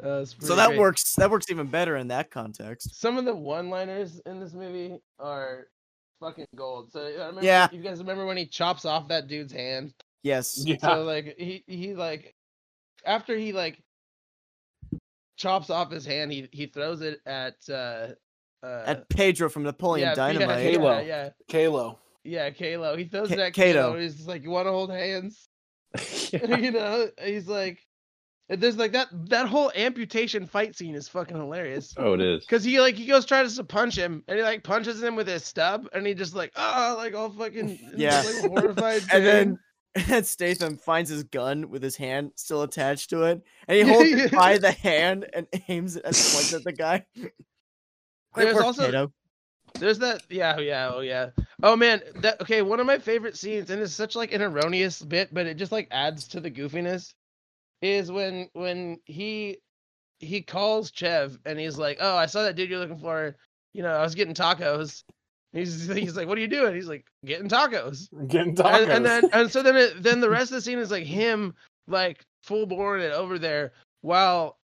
Uh, so that great. works. That works even better in that context. Some of the one-liners in this movie are fucking gold. So I remember, yeah. you guys remember when he chops off that dude's hand? Yes. Yeah. So like he he like after he like chops off his hand, he he throws it at. Uh, Uh, at Pedro from Napoleon yeah, Dynamite. Yeah, Kalo. Yeah, Kalo. Yeah, Kalo. He throws K- that Kato. Kalo. He's just like, "You want to hold hands?" Yeah. You know, he's like, "There's like that." That whole amputation fight scene is fucking hilarious. Oh, it is. Because he like he goes tries to punch him, and he like punches him with his stub, and he just like ah, oh, like all fucking yeah, like, horrified. And then. And Statham finds his gun with his hand still attached to it, and he holds it by the hand and aims it and points at the guy. There's also Kato. There's that yeah yeah oh yeah oh man that okay one of my favorite scenes, and it's such like an erroneous bit, but it just like adds to the goofiness, is when when he he calls Chev and he's like, "Oh, I saw that dude you're looking for, you know, I was getting tacos." He's he's like, "What are you doing?" He's like, "Getting tacos, getting tacos." And, and then and so then it, then the rest of the scene is like him like full born and over there while.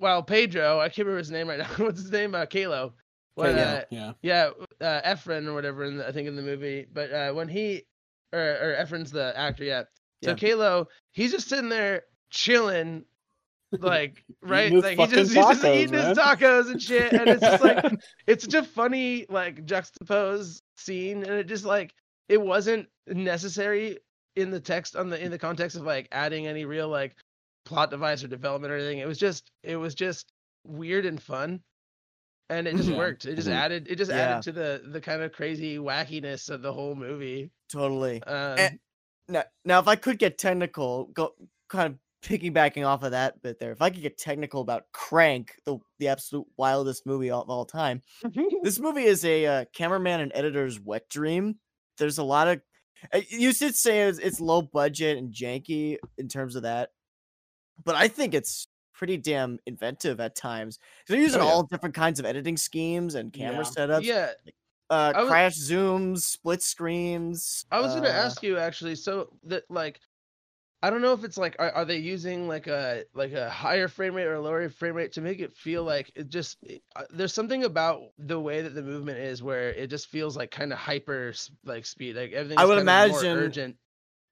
Well, Pedro, I can't remember his name right now. What's his name? Uh, Kalo. When, uh, yeah, yeah, uh, Efren or whatever. In the, I think in the movie, but uh, when he or, or Efren's the actor, yeah. So yeah. Kalo, he's just sitting there chilling, like right, like he just tacos, he's just eating man. his tacos and shit, and it's just like it's such a funny like juxtaposed scene, and it just like it wasn't necessary in the text on the in the context of like adding any real like. plot device or development or anything. It was just it was just weird and fun, and it just mm-hmm. worked. It just mm-hmm. added it just yeah. added to the the kind of crazy wackiness of the whole movie. Totally. Um, and, now, now, if I could get technical, go kind of piggybacking off of that bit there. If I could get technical about Crank, the the absolute wildest movie of all time, this movie is a uh, cameraman and editor's wet dream. There's a lot of uh, you should say it's, it's low budget and janky in terms of that. But I think it's pretty damn inventive at times. They're using oh, yeah. all different kinds of editing schemes and camera yeah. setups. Yeah. Uh, was, crash zooms, split screens. I was uh, going to ask you actually. So that like, I don't know if it's like, are, are they using like a like a higher frame rate or a lower frame rate to make it feel like it just it, uh, there's something about the way that the movement is where it just feels like kind of hyper like speed. Like everything. I would imagine. More urgent.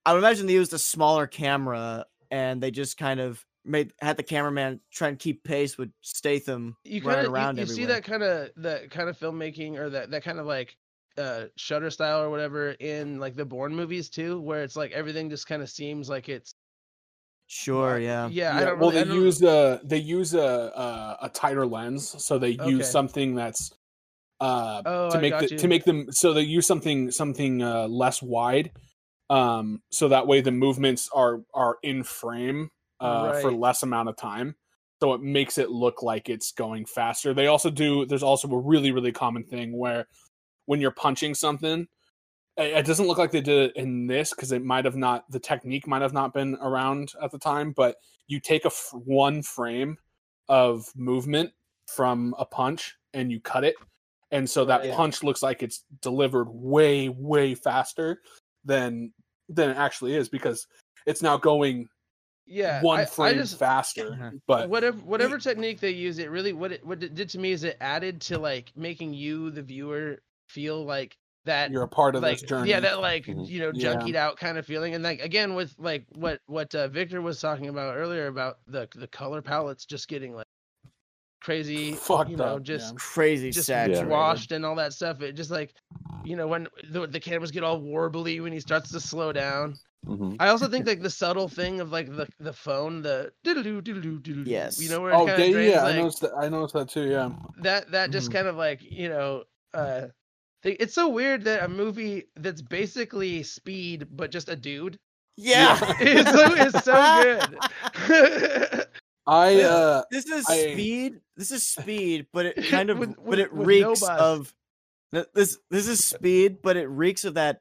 I would imagine they used a smaller camera. And they just kind of made had the cameraman try and keep pace with Statham you kinda, running around. You, you see that kind of that kind of filmmaking or that, that kind of like uh, shutter style or whatever in like the Bourne movies too, where it's like everything just kind of seems like it's. Sure. Yeah. Yeah. yeah. I don't well, really, they, I don't... Use a, they use a a, a tighter lens, so they okay. use something that's uh, oh, to I make the, to make them so they use something something uh, less wide. Um, so that way the movements are, are in frame uh, right. for less amount of time. So it makes it look like it's going faster. They also do, there's also a really, really common thing where when you're punching something, it doesn't look like they did it in this because it might have not, the technique might have not been around at the time, but you take a f- one frame of movement from a punch and you cut it. And so that right, yeah. punch looks like it's delivered way, way faster than than it actually is because it's now going yeah, one I, frame I just, faster. But whatever whatever it, technique they use, it really what it what it did to me is it added to like making you, the viewer, feel like that you're a part of like, this journey. Yeah, that like you know junkied yeah. out kind of feeling. And like again with like what what uh, Victor was talking about earlier about the the color palettes just getting like crazy fucked you know up, just yeah. crazy just saturated. Washed and all that stuff. It just like you know when the, the cameras get all warbly when he starts to slow down. Mm-hmm. I also think like the subtle thing of like the the phone the diddle-doo, diddle-doo, diddle-doo, yes you know where it oh kind of yeah, drains, yeah. Like, I noticed that, I noticed that too yeah that that just mm-hmm. kind of like you know uh they, it's so weird that a movie that's basically Speed but just a dude yeah, yeah. it's, so, it's so good. I uh this is I, speed this is speed but it kind of with, but with, it reeks nobody. Of this this is Speed but it reeks of that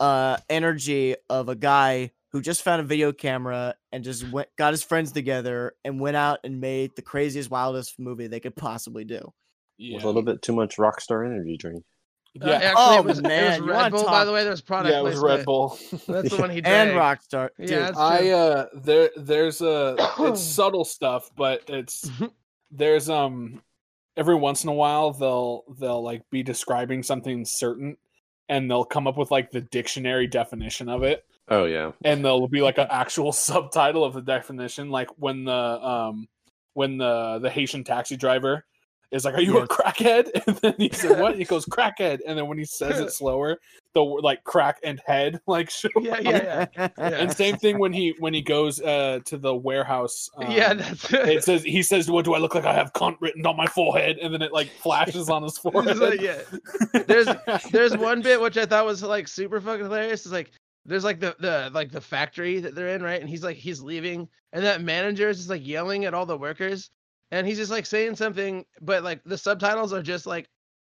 uh energy of a guy who just found a video camera and just went got his friends together and went out and made the craziest wildest movie they could possibly do yeah. with a little bit too much Rockstar energy drink. Yeah, uh, actually, oh it was, man, it was Red Bull. Talk... By the way, there's product. Yeah, it was placement. Red Bull. That's the one he did. And Rockstar. Dude, yeah, I uh, there there's a it's subtle stuff, but it's there's um every once in a while they'll they'll like be describing something certain, and they'll come up with like the dictionary definition of it. Oh yeah, and there'll be like an actual subtitle of the definition, like when the um when the the Haitian taxi driver. Is like, are you yes. a crackhead? And then he said, what? And he goes, crackhead. And then when he says it slower, the word like crack and head like show yeah, up. Yeah, yeah, yeah. And same thing when he when he goes uh, to the warehouse. Um, yeah, that's it. It says he says, "What do I look like? I have cunt written on my forehead." And then it like flashes on his forehead. Like, yeah. There's there's one bit which I thought was like super fucking hilarious. It's like there's like the the like the factory that they're in, right? And he's like he's leaving, and that manager is just like yelling at all the workers. And he's just like saying something, but like the subtitles are just like,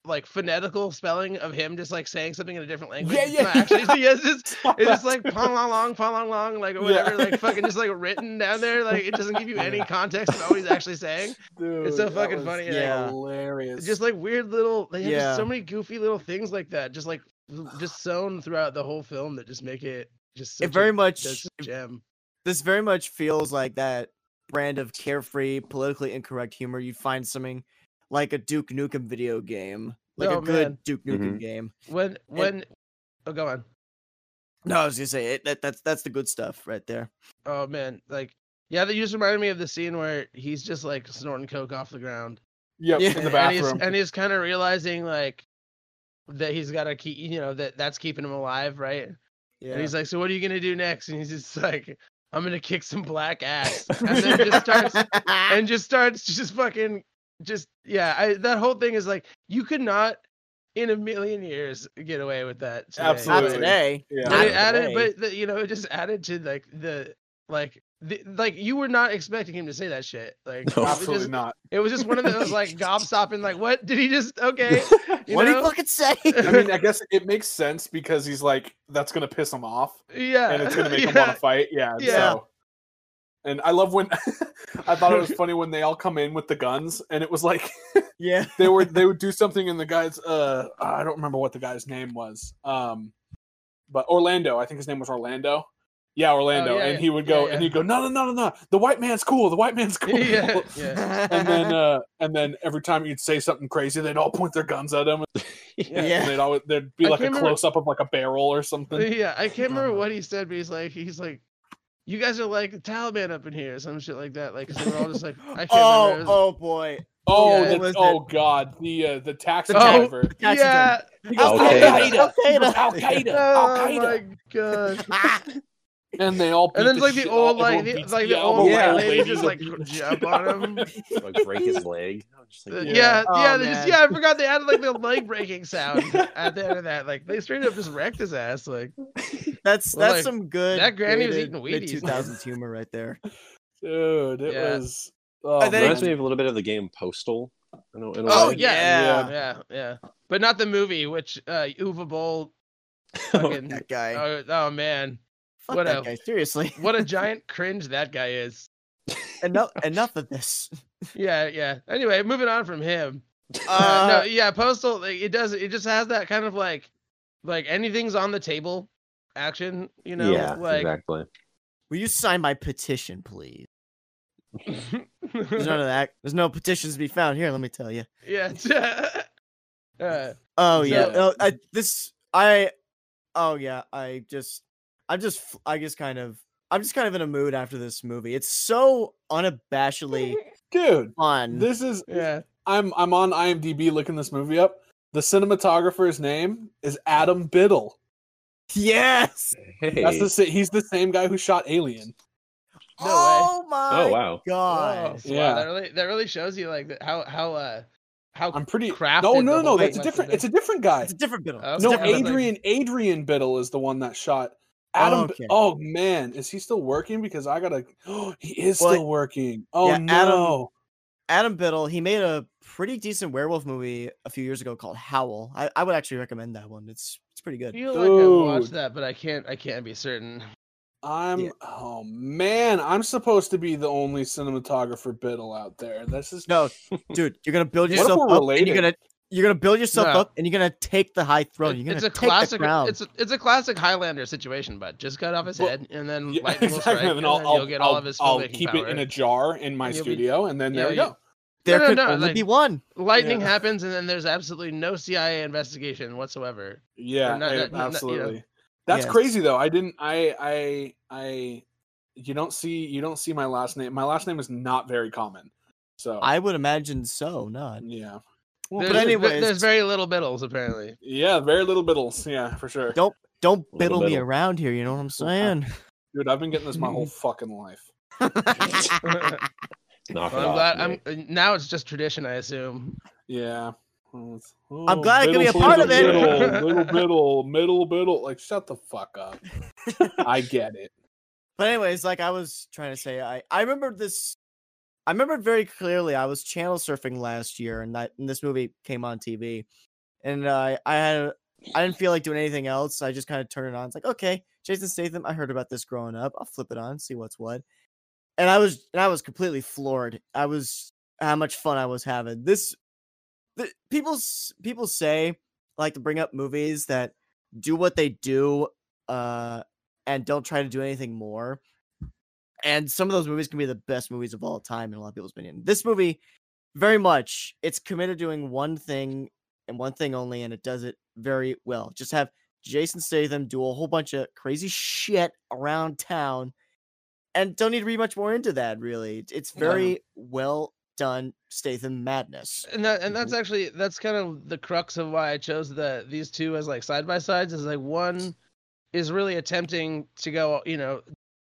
like phonetical spelling of him just like saying something in a different language. Yeah, yeah. Actually, he is just, it's just like pong long long pong long long like whatever yeah. like fucking just like written down there like it doesn't give you any context of what he's actually saying. Dude, it's so fucking was, funny. Yeah, hilarious. Just like weird little. They have yeah. just so many goofy little things like that, just like just sewn throughout the whole film that just make it just. Such it very a, much a gem. This very much feels like that. Brand of carefree, politically incorrect humor. You find something like a Duke Nukem video game, like oh, a good man. Duke Nukem mm-hmm. game. When when, and, oh, go on. No, I was gonna say it, that that's that's the good stuff right there. Oh man, like yeah, that just reminded me of the scene where he's just like snorting coke off the ground. Yep, yeah, in the bathroom, and he's, and he's kind of realizing like that he's got to keep, you know, that that's keeping him alive, right? Yeah. And he's like, so what are you gonna do next? And he's just like. I'm gonna kick some black ass, and then just starts and just starts just fucking just yeah. I, that whole thing is like you could not in a million years get away with that. Today. Absolutely, not today. Yeah. Not it added, today. But the, you know, it just added to like the like the, like you were not expecting him to say that shit. Like no, absolutely just, not. It was just one of those like gobstopping. Like what did he just okay? You what know? Did he fucking say? I mean, I guess it makes sense because he's like, that's gonna piss him off. Yeah, and it's gonna make yeah. him want to fight. Yeah, yeah. So. And I love when I thought it was funny when they all come in with the guns, and it was like, yeah, they were they would do something, and the guy's uh, I don't remember what the guy's name was, um, but Orlando, I think his name was Orlando. Yeah, Orlando, oh, yeah, and he would go, yeah, yeah. and he'd go, no, no, no, no, no, the white man's cool, the white man's cool, yeah, yeah. and then, uh, and then every time you'd say something crazy, they'd all point their guns at him, and, yeah. and they'd always there'd be like a close up of like a barrel or something. Yeah, I can't remember what he said, but he's like, he's like, you guys are like the Taliban up in here, or some shit like that, like because they were all just like, I can't oh, remember. Oh, oh boy. Oh, yeah, the, oh God! The uh, the taxi driver. Oh, yeah. Al Qaeda. Al Qaeda. Al Qaeda. Oh my God. And they all and then the like the old like the, like the old yeah. white lady just like jump on him, like break his leg. Like, yeah, yeah, oh, yeah, they just, yeah. I forgot they added like the leg breaking sound at the end of that. Like they straight up just wrecked his ass. Like that's well, that's like, some good. That granny was eating Wheaties. two thousands humor right there. Dude, it yeah. was... Oh, it reminds me of a little bit of the game Postal. In a, in a oh, yeah, yeah, yeah, yeah. But not the movie, which uh, Uwe Boll... Fucking, that guy. Oh, oh man. Fuck what that a, guy, seriously. What a giant cringe that guy is. Enough, enough of this. Yeah, yeah. Anyway, moving on from him. Uh, no, yeah, Postal, like, it does, it just has that kind of like, like anything's on the table action, you know? Yeah, like, exactly. Will you sign my petition, please? There's none of that. There's no petitions to be found here, let me tell you. Yeah. uh, oh, so, yeah. Uh, I, this, I, oh, yeah. I just, I'm just, I just kind of, I'm just kind of in a mood after this movie. It's so unabashedly dude, fun. This is, yeah. I'm I'm on IMDb looking this movie up. The cinematographer's name is Adam Biddle. Yes, hey. That's the he's the same guy who shot Alien. No oh way. my! Oh wow! God, oh, yeah, wow, that really that really shows you like how how uh how I'm pretty crafted. No, no, no, that's a different. It's a different guy. It's a different Biddle. Oh, no, different. Adrian Adrian Biddle is the one that shot Adam. Oh, okay. Oh man, is he still working? Because I gotta. Oh, he is well, still working. Oh yeah, no. Adam, Adam Biddle, he made a pretty decent werewolf movie a few years ago called Howl. I, I would actually recommend that one. It's it's pretty good. I feel Dude. like I've watched that, but I can't I can't be certain. I'm yeah. oh man, I'm supposed to be the only cinematographer Biddle out there. This is no, dude. You're gonna build yourself up. Related? And you're gonna you're gonna build yourself no. up, and you're gonna take the high throne. You're gonna it's a take classic. The crown. It's a, it's a classic Highlander situation, but just cut off his well, head, and then yeah, lightning will strike, exactly. and then I'll, you'll get I'll, all of his. I'll keep power. it in a jar in my studio, be, and then there yeah, we go. Yeah. There no, could no, no. only like, be one. Lightning yeah. happens, and then there's absolutely no C I A investigation whatsoever. Yeah, not, I, not, absolutely. You know. That's yeah. crazy, though. I didn't. I. I. I. You don't see. You don't see my last name. My last name is not very common. So I would imagine so. Not. Yeah. Well, but anyway, there's very little Biddles apparently. Yeah, very little Biddles. Yeah, for sure. Don't don't biddle, biddle me around here. You know what I'm saying? Dude, I've been getting this my whole fucking life. Knock well, it I'm off, glad. I'm, now it's just tradition, I assume. Yeah. Oh, I'm glad Biddle, I can be a part little, of it. Biddle, little Biddle, middle Biddle. Like, shut the fuck up. I get it. But anyways, like I was trying to say, I, I remember this. I remember very clearly. I was channel surfing last year, and, I, and this movie came on T V, and uh, I had I didn't feel like doing anything else. I just kind of turned it on. It's like, okay, Jason Statham. I heard about this growing up. I'll flip it on, see what's what. And I was, and I was completely floored. I was how much fun I was having. This, the, people, people say like to bring up movies that do what they do, uh, and don't try to do anything more. And some of those movies can be the best movies of all time in a lot of people's opinion. This movie, very much, it's committed to doing one thing and one thing only, and it does it very well. Just have Jason Statham do a whole bunch of crazy shit around town. And don't need to read much more into that, really. It's very yeah. well done Statham madness. And that, and that's actually, that's kind of the crux of why I chose the these two as like side by sides. Is like one is really attempting to go, you know,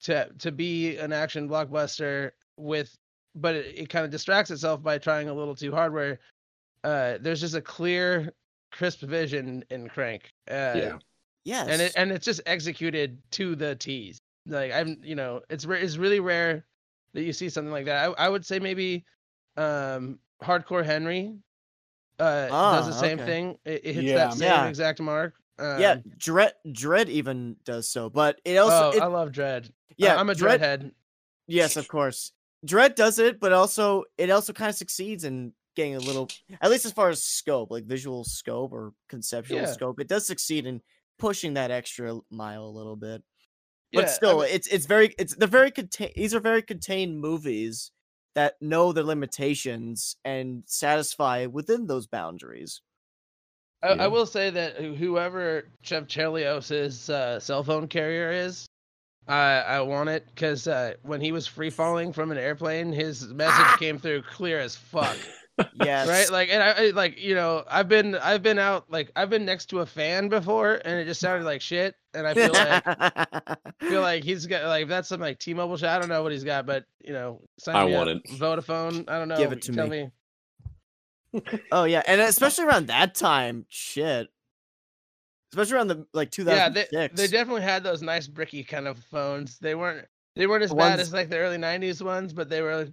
to to be an action blockbuster with, but it, it kind of distracts itself by trying a little too hard. Where uh, there's just a clear, crisp vision in Crank. Uh, yeah. Yes. And it, and it's just executed to the T's. Like I'm, you know, it's rare, it's really rare that you see something like that. I, I would say maybe, um, Hardcore Henry, uh, ah, does the same okay. thing. It, it hits yeah. that same yeah. exact mark. Um, yeah, Dread, Dread even does so. But it also, oh, it, I love Dread. Yeah, uh, I'm a Dread head. Yes, of course. Dread does it, but also it also kind of succeeds in getting a little, at least as far as scope, like visual scope or conceptual yeah. scope. It does succeed in pushing that extra mile a little bit. But yeah, still, I mean, it's it's very it's they're very contain. These are very contained movies that know their limitations and satisfy within those boundaries. I, yeah. I will say that whoever Chef Chelios's uh, cell phone carrier is, uh, I want it because uh, when he was free falling from an airplane, his message ah! came through clear as fuck. Yes, right. Like, and I like you know I've been I've been out like I've been next to a fan before, and it just sounded like shit. And I feel like feel like he's got like that's some like T-Mobile shit. I don't know what he's got, but you know, sign I me want up. It. Vodafone. I don't know. Give it to Tell me. me. Oh yeah, and especially around that time, shit. Especially around the like two thousand six. Yeah, they, they definitely had those nice bricky kind of phones. They weren't. They weren't as the bad ones... as like the early nineties ones, but they were,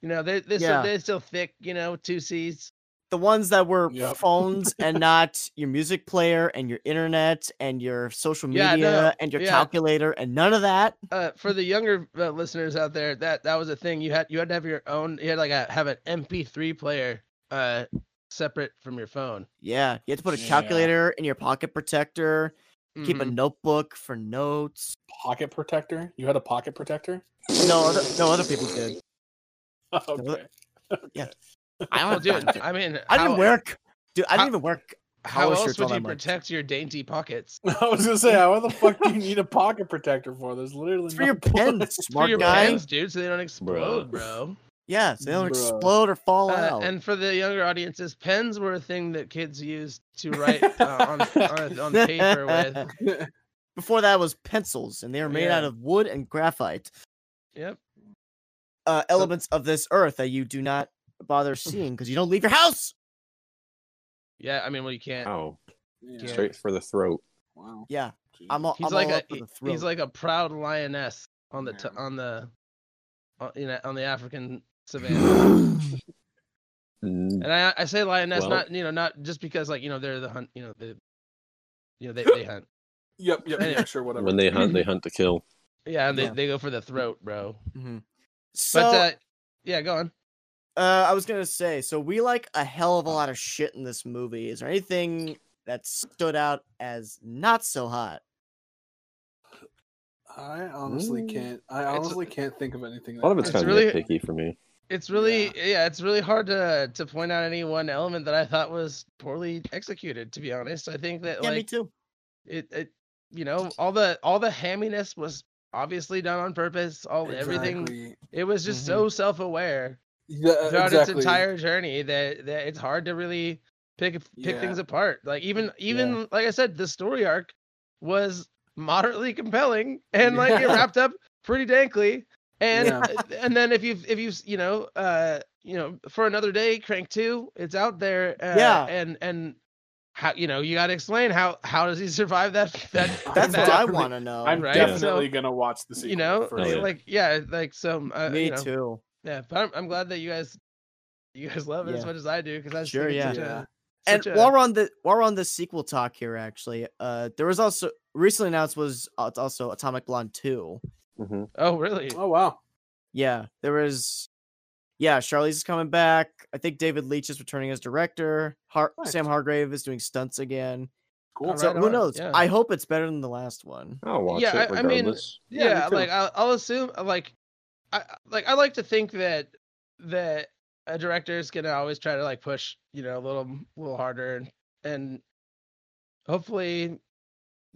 you know, they're, they're, yeah. still, they're still thick, you know, two C's. The ones that were yep. phones and not your music player and your internet and your social media yeah, no, and your yeah. calculator and none of that. Uh, for the younger uh, listeners out there, that that was a thing. You had you had to have your own. You had like a, have an M P three player uh, separate from your phone. Yeah, you had to put a calculator yeah. in your pocket protector. Mm-hmm. Keep a notebook for notes. Pocket protector? You had a pocket protector? No, other, no other people did. Okay. Yeah. I don't do it. I mean, I didn't how, work, dude. I how, didn't even work. How else would you protect month. your dainty pockets? I was gonna say, how the fuck do you need a pocket protector for? There's literally it's for no your pens, it's smart for your guy. pens, dude, so they don't explode, bro. bro. Yeah, so they don't bro. explode or fall uh, out. And for the younger audiences, pens were a thing that kids used to write uh, on, on on paper with. Before that was pencils, and they were made yeah. out of wood and graphite. Yep. Uh, elements so, of this earth that you do not. bother seeing because you don't leave your house. Yeah, I mean, well, you can't. Oh, yeah. Straight for the throat. Wow. Yeah, Jeez. I'm. All, he's I'm like all a. He, he's like a proud lioness on the t- on the, on, you know, on the African savannah. And I, I say lioness, well, not you know, not just because like you know they're the hunt, you know the, you know they, they hunt. Yep. Yep. Anyway. Sure. Whatever. When they hunt, they hunt to kill. Yeah, and they yeah. they go for the throat, bro. Mm-hmm. So, but uh, yeah, go on. Uh, I was going to say, so we like a hell of a lot of shit in this movie. Is there anything that stood out as not so hot? I honestly Ooh. can't. I honestly it's, can't think of anything. That a lot of it's kind of really, nitpicky for me. It's really, yeah. yeah, it's really hard to to point out any one element that I thought was poorly executed, to be honest. I think that, yeah, like, me too. It, it, you know, all the all the hamminess was obviously done on purpose. All exactly. everything, it was just mm-hmm. so self-aware. Yeah, throughout exactly. its entire journey, that that it's hard to really pick pick yeah. things apart. Like even even yeah. like I said, the story arc was moderately compelling, and yeah. like it wrapped up pretty dankly. And yeah. and then if you if you you know uh you know for another day, Crank two, it's out there. Uh, yeah, and and how you know you got to explain how how does he survive that? that That's that, what I want to know. I'm right? definitely so, gonna watch the sequel. You know, first. Yeah. like yeah, like some uh, me you know, too. Yeah, but I'm, I'm glad that you guys, you guys love it yeah. as much as I do because I sure yeah. Such yeah. A, and a... while we're on the while we're on the sequel talk here, actually, uh, there was also recently announced was uh, also Atomic Blonde two. Mm-hmm. Oh really? Oh wow. Yeah, there was. Yeah, Charlies is coming back. I think David Leitch is returning as director. Har- right. Sam Hargrave is doing stunts again. Cool. Right, so who knows? Yeah. I hope it's better than the last one. I'll watch yeah, it. I, I mean, yeah, yeah like I'll, I'll assume like. I, like I like to think that that a director is gonna always try to like push you know a little little harder and, and hopefully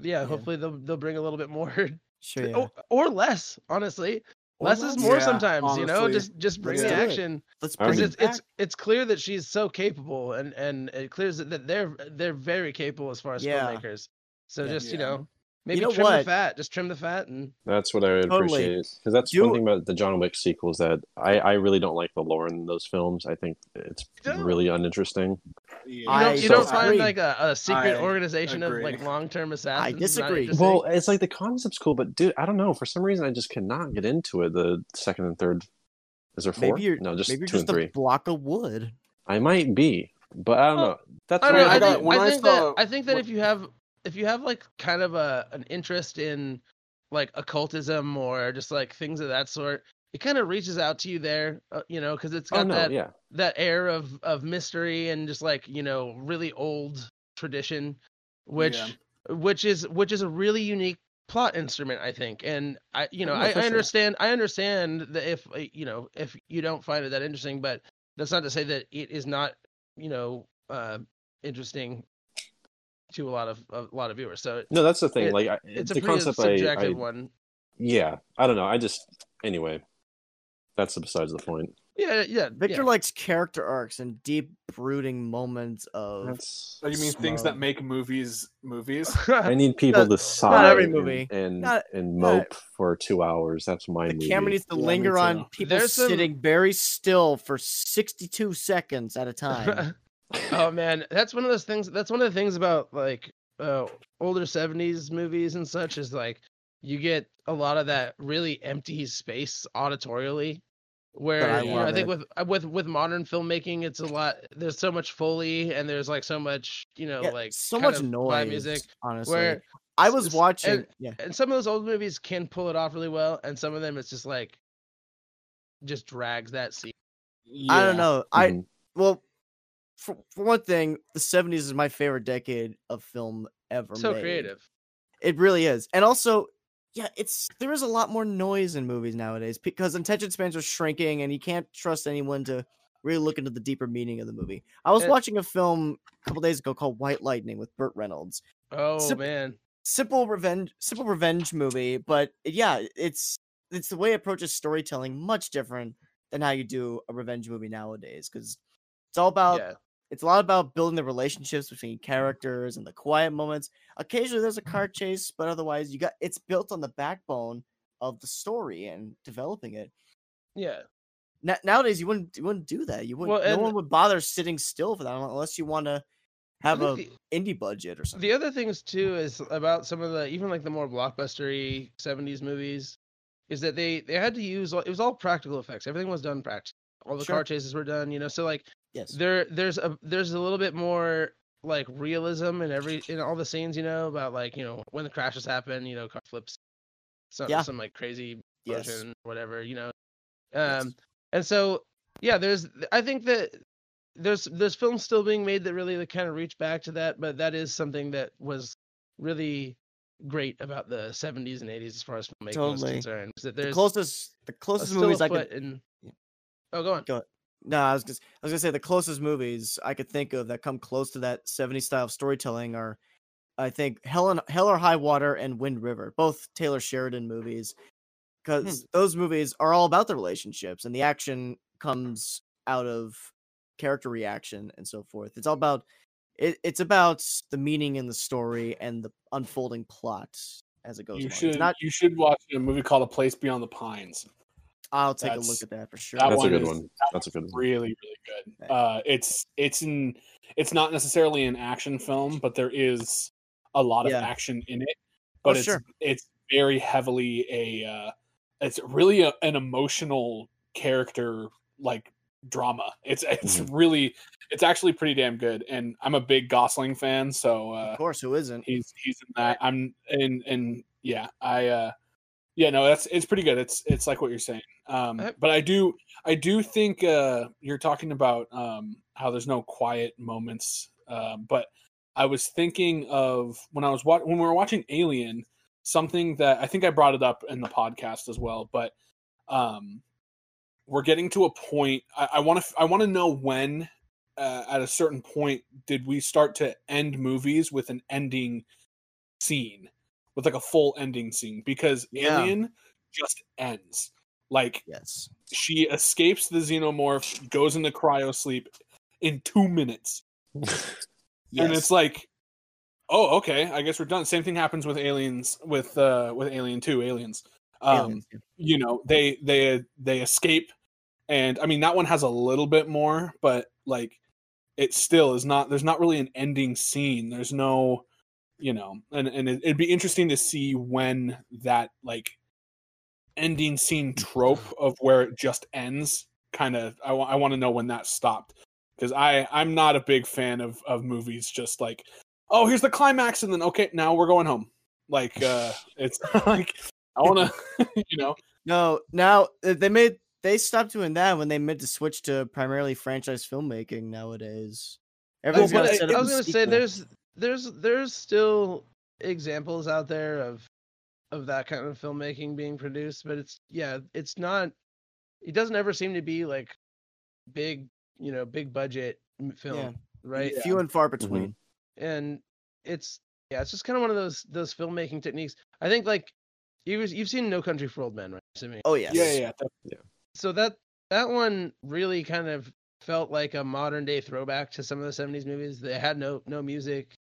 yeah, yeah hopefully they'll they'll bring a little bit more sure yeah. or, or less honestly or less, less is more yeah, sometimes honestly. you know just just bring let's the action let's bring it it's, it's it's clear that she's so capable and and it clears that they're they're very capable as far as yeah. filmmakers so yeah, just yeah. you know. Maybe you know trim what? the fat. Just trim the fat, and that's what I would totally. appreciate. Because that's you... one thing about the John Wick sequels that I, I really don't like the lore in those films. I think it's really uninteresting. Yeah. You don't, you so don't find like a, a secret I organization agree. of like long-term assassins. I disagree. Well, it's like the concept's cool, but dude, I don't know. For some reason, I just cannot get into it. The second and third, is there four? Maybe you're, no, just maybe you're two just and three. A block of wood. I might be, but I don't well, know. That's I, don't know, I, I think, when I, I think saw, that I think that when, if you have. If you have like kind of a an interest in like occultism or just like things of that sort, it kind of reaches out to you there, uh, you know, because it's got oh, no, that yeah. that air of, of mystery and just like you know really old tradition, which yeah. which is which is a really unique plot instrument, I think. And I you know oh, I, I understand sure. I understand that if you know if you don't find it that interesting, but that's not to say that it is not you know uh, interesting. To a lot of a lot of viewers, so no, that's the thing. It, like, I, it's the a pretty subjective I, I, one. Yeah, I don't know. I just anyway, that's besides the point. Yeah, yeah. Victor yeah. likes character arcs and deep brooding moments of. That's, oh, you mean smoke. things that make movies movies? I need people not, to sigh. Not every movie. And not, and mope not, for two hours. That's my. The movie. camera needs to yeah, linger on people There's sitting some... very still for sixty-two seconds at a time. Oh man, that's one of those things. That's one of the things about like uh, older seventies movies and such is like you get a lot of that really empty space auditorially, where I, you know, I think with with with modern filmmaking, it's a lot. There's so much Foley, and there's like so much, you know, yeah, like so much noise music. Honestly, where I was watching, and, yeah. and some of those old movies can pull it off really well, and some of them it's just like just drags that scene. Yeah. I don't know. Mm-hmm. I well, for, for one thing, the seventies is my favorite decade of film ever. So made. Creative. It really is. And also, yeah, it's there is a lot more noise in movies nowadays because attention spans are shrinking and you can't trust anyone to really look into the deeper meaning of the movie. I was and, watching a film a couple days ago called White Lightning with Burt Reynolds. Oh, Sim- man. Simple revenge simple revenge movie, but yeah, it's it's the way it approaches storytelling much different than how you do a revenge movie nowadays because it's all about yeah. It's a lot about building the relationships between characters and the quiet moments. Occasionally there's a car chase, but otherwise you got it's built on the backbone of the story and developing it. Yeah. Na- nowadays you wouldn't you wouldn't do that. You wouldn't well, no one would bother sitting still for that unless you want to have a the, indie budget or something. The other things too is about some of the even like the more blockbustery seventies movies is that they they had to use it was all practical effects. Everything was done practically. All the sure. car chases were done, you know. So like yes. There, there's a, there's a little bit more like realism in every, in all the scenes, you know, about like, you know, when the crashes happen, you know, car flips, some, yeah. some like crazy yes. motion, whatever, you know. Um, yes. and so, yeah, there's, I think that there's, there's films still being made that really kind of reach back to that, but that is something that was really great about the seventies and eighties as far as filmmaking totally. is concerned. That there's the closest, the closest movies I could. In... Yeah. Oh, go on. Go on. No, I was just I was gonna say the closest movies I could think of that come close to that seventies style of storytelling are, I think, Hell and Hell or High Water and Wind River, both Taylor Sheridan movies, because hmm. those movies are all about the relationships and the action comes out of character reaction and so forth. It's all about it, it's about the meaning in the story and the unfolding plot as it goes. You on. should not, you should watch a movie called A Place Beyond the Pines. I'll take that's, a look at that for sure. That that's a good is, one. That that's a good one. Really, really good. Uh, it's it's in it's not necessarily an action film, but there is a lot of yeah. action in it. But oh, it's sure. it's very heavily a uh, it's really a, an emotional character like drama. It's it's really it's actually pretty damn good. And I'm a big Gosling fan, so uh, of course, who isn't? He's he's in that. I'm in and yeah, I. Uh, Yeah, no, that's it's pretty good. It's it's like what you're saying, um, but I do I do think uh, you're talking about um, how there's no quiet moments. Uh, but I was thinking of when I was wa- when we were watching Alien, something that I think I brought it up in the podcast as well. But um, we're getting to a point. I want to I want to know when uh, at a certain point did we start to end movies with an ending scene. With like a full ending scene because yeah. Alien just ends. Like yes. she escapes the xenomorph, goes into cryo sleep in two minutes. yes. And it's like, oh, okay, I guess we're done. Same thing happens with aliens with uh with Alien two, Aliens. Um aliens, yeah. You know, they they they escape and I mean that one has a little bit more, but like it still is not there's not really an ending scene. There's no You know, and, and it'd be interesting to see when that like ending scene trope of where it just ends kind of. I, w- I want to know when that stopped because I I'm not a big fan of of movies just like, oh, here's the climax and then okay now we're going home. Like uh, it's like I want to you know no now they made they stopped doing that when they meant to switch to primarily franchise filmmaking nowadays. Everyone's well, gonna I, I was gonna say there's. There's there's still examples out there of of that kind of filmmaking being produced, but it's yeah, it's not. It doesn't ever seem to be like big, you know, big budget film, yeah. right? Few yeah. and far between. Mm-hmm. And it's yeah, it's just kind of one of those those filmmaking techniques. I think like you've you've seen No Country for Old Men, right? I mean, oh yes. yeah, yeah, yeah. So that that one really kind of felt like a modern day throwback to some of the seventies movies. They had no no music.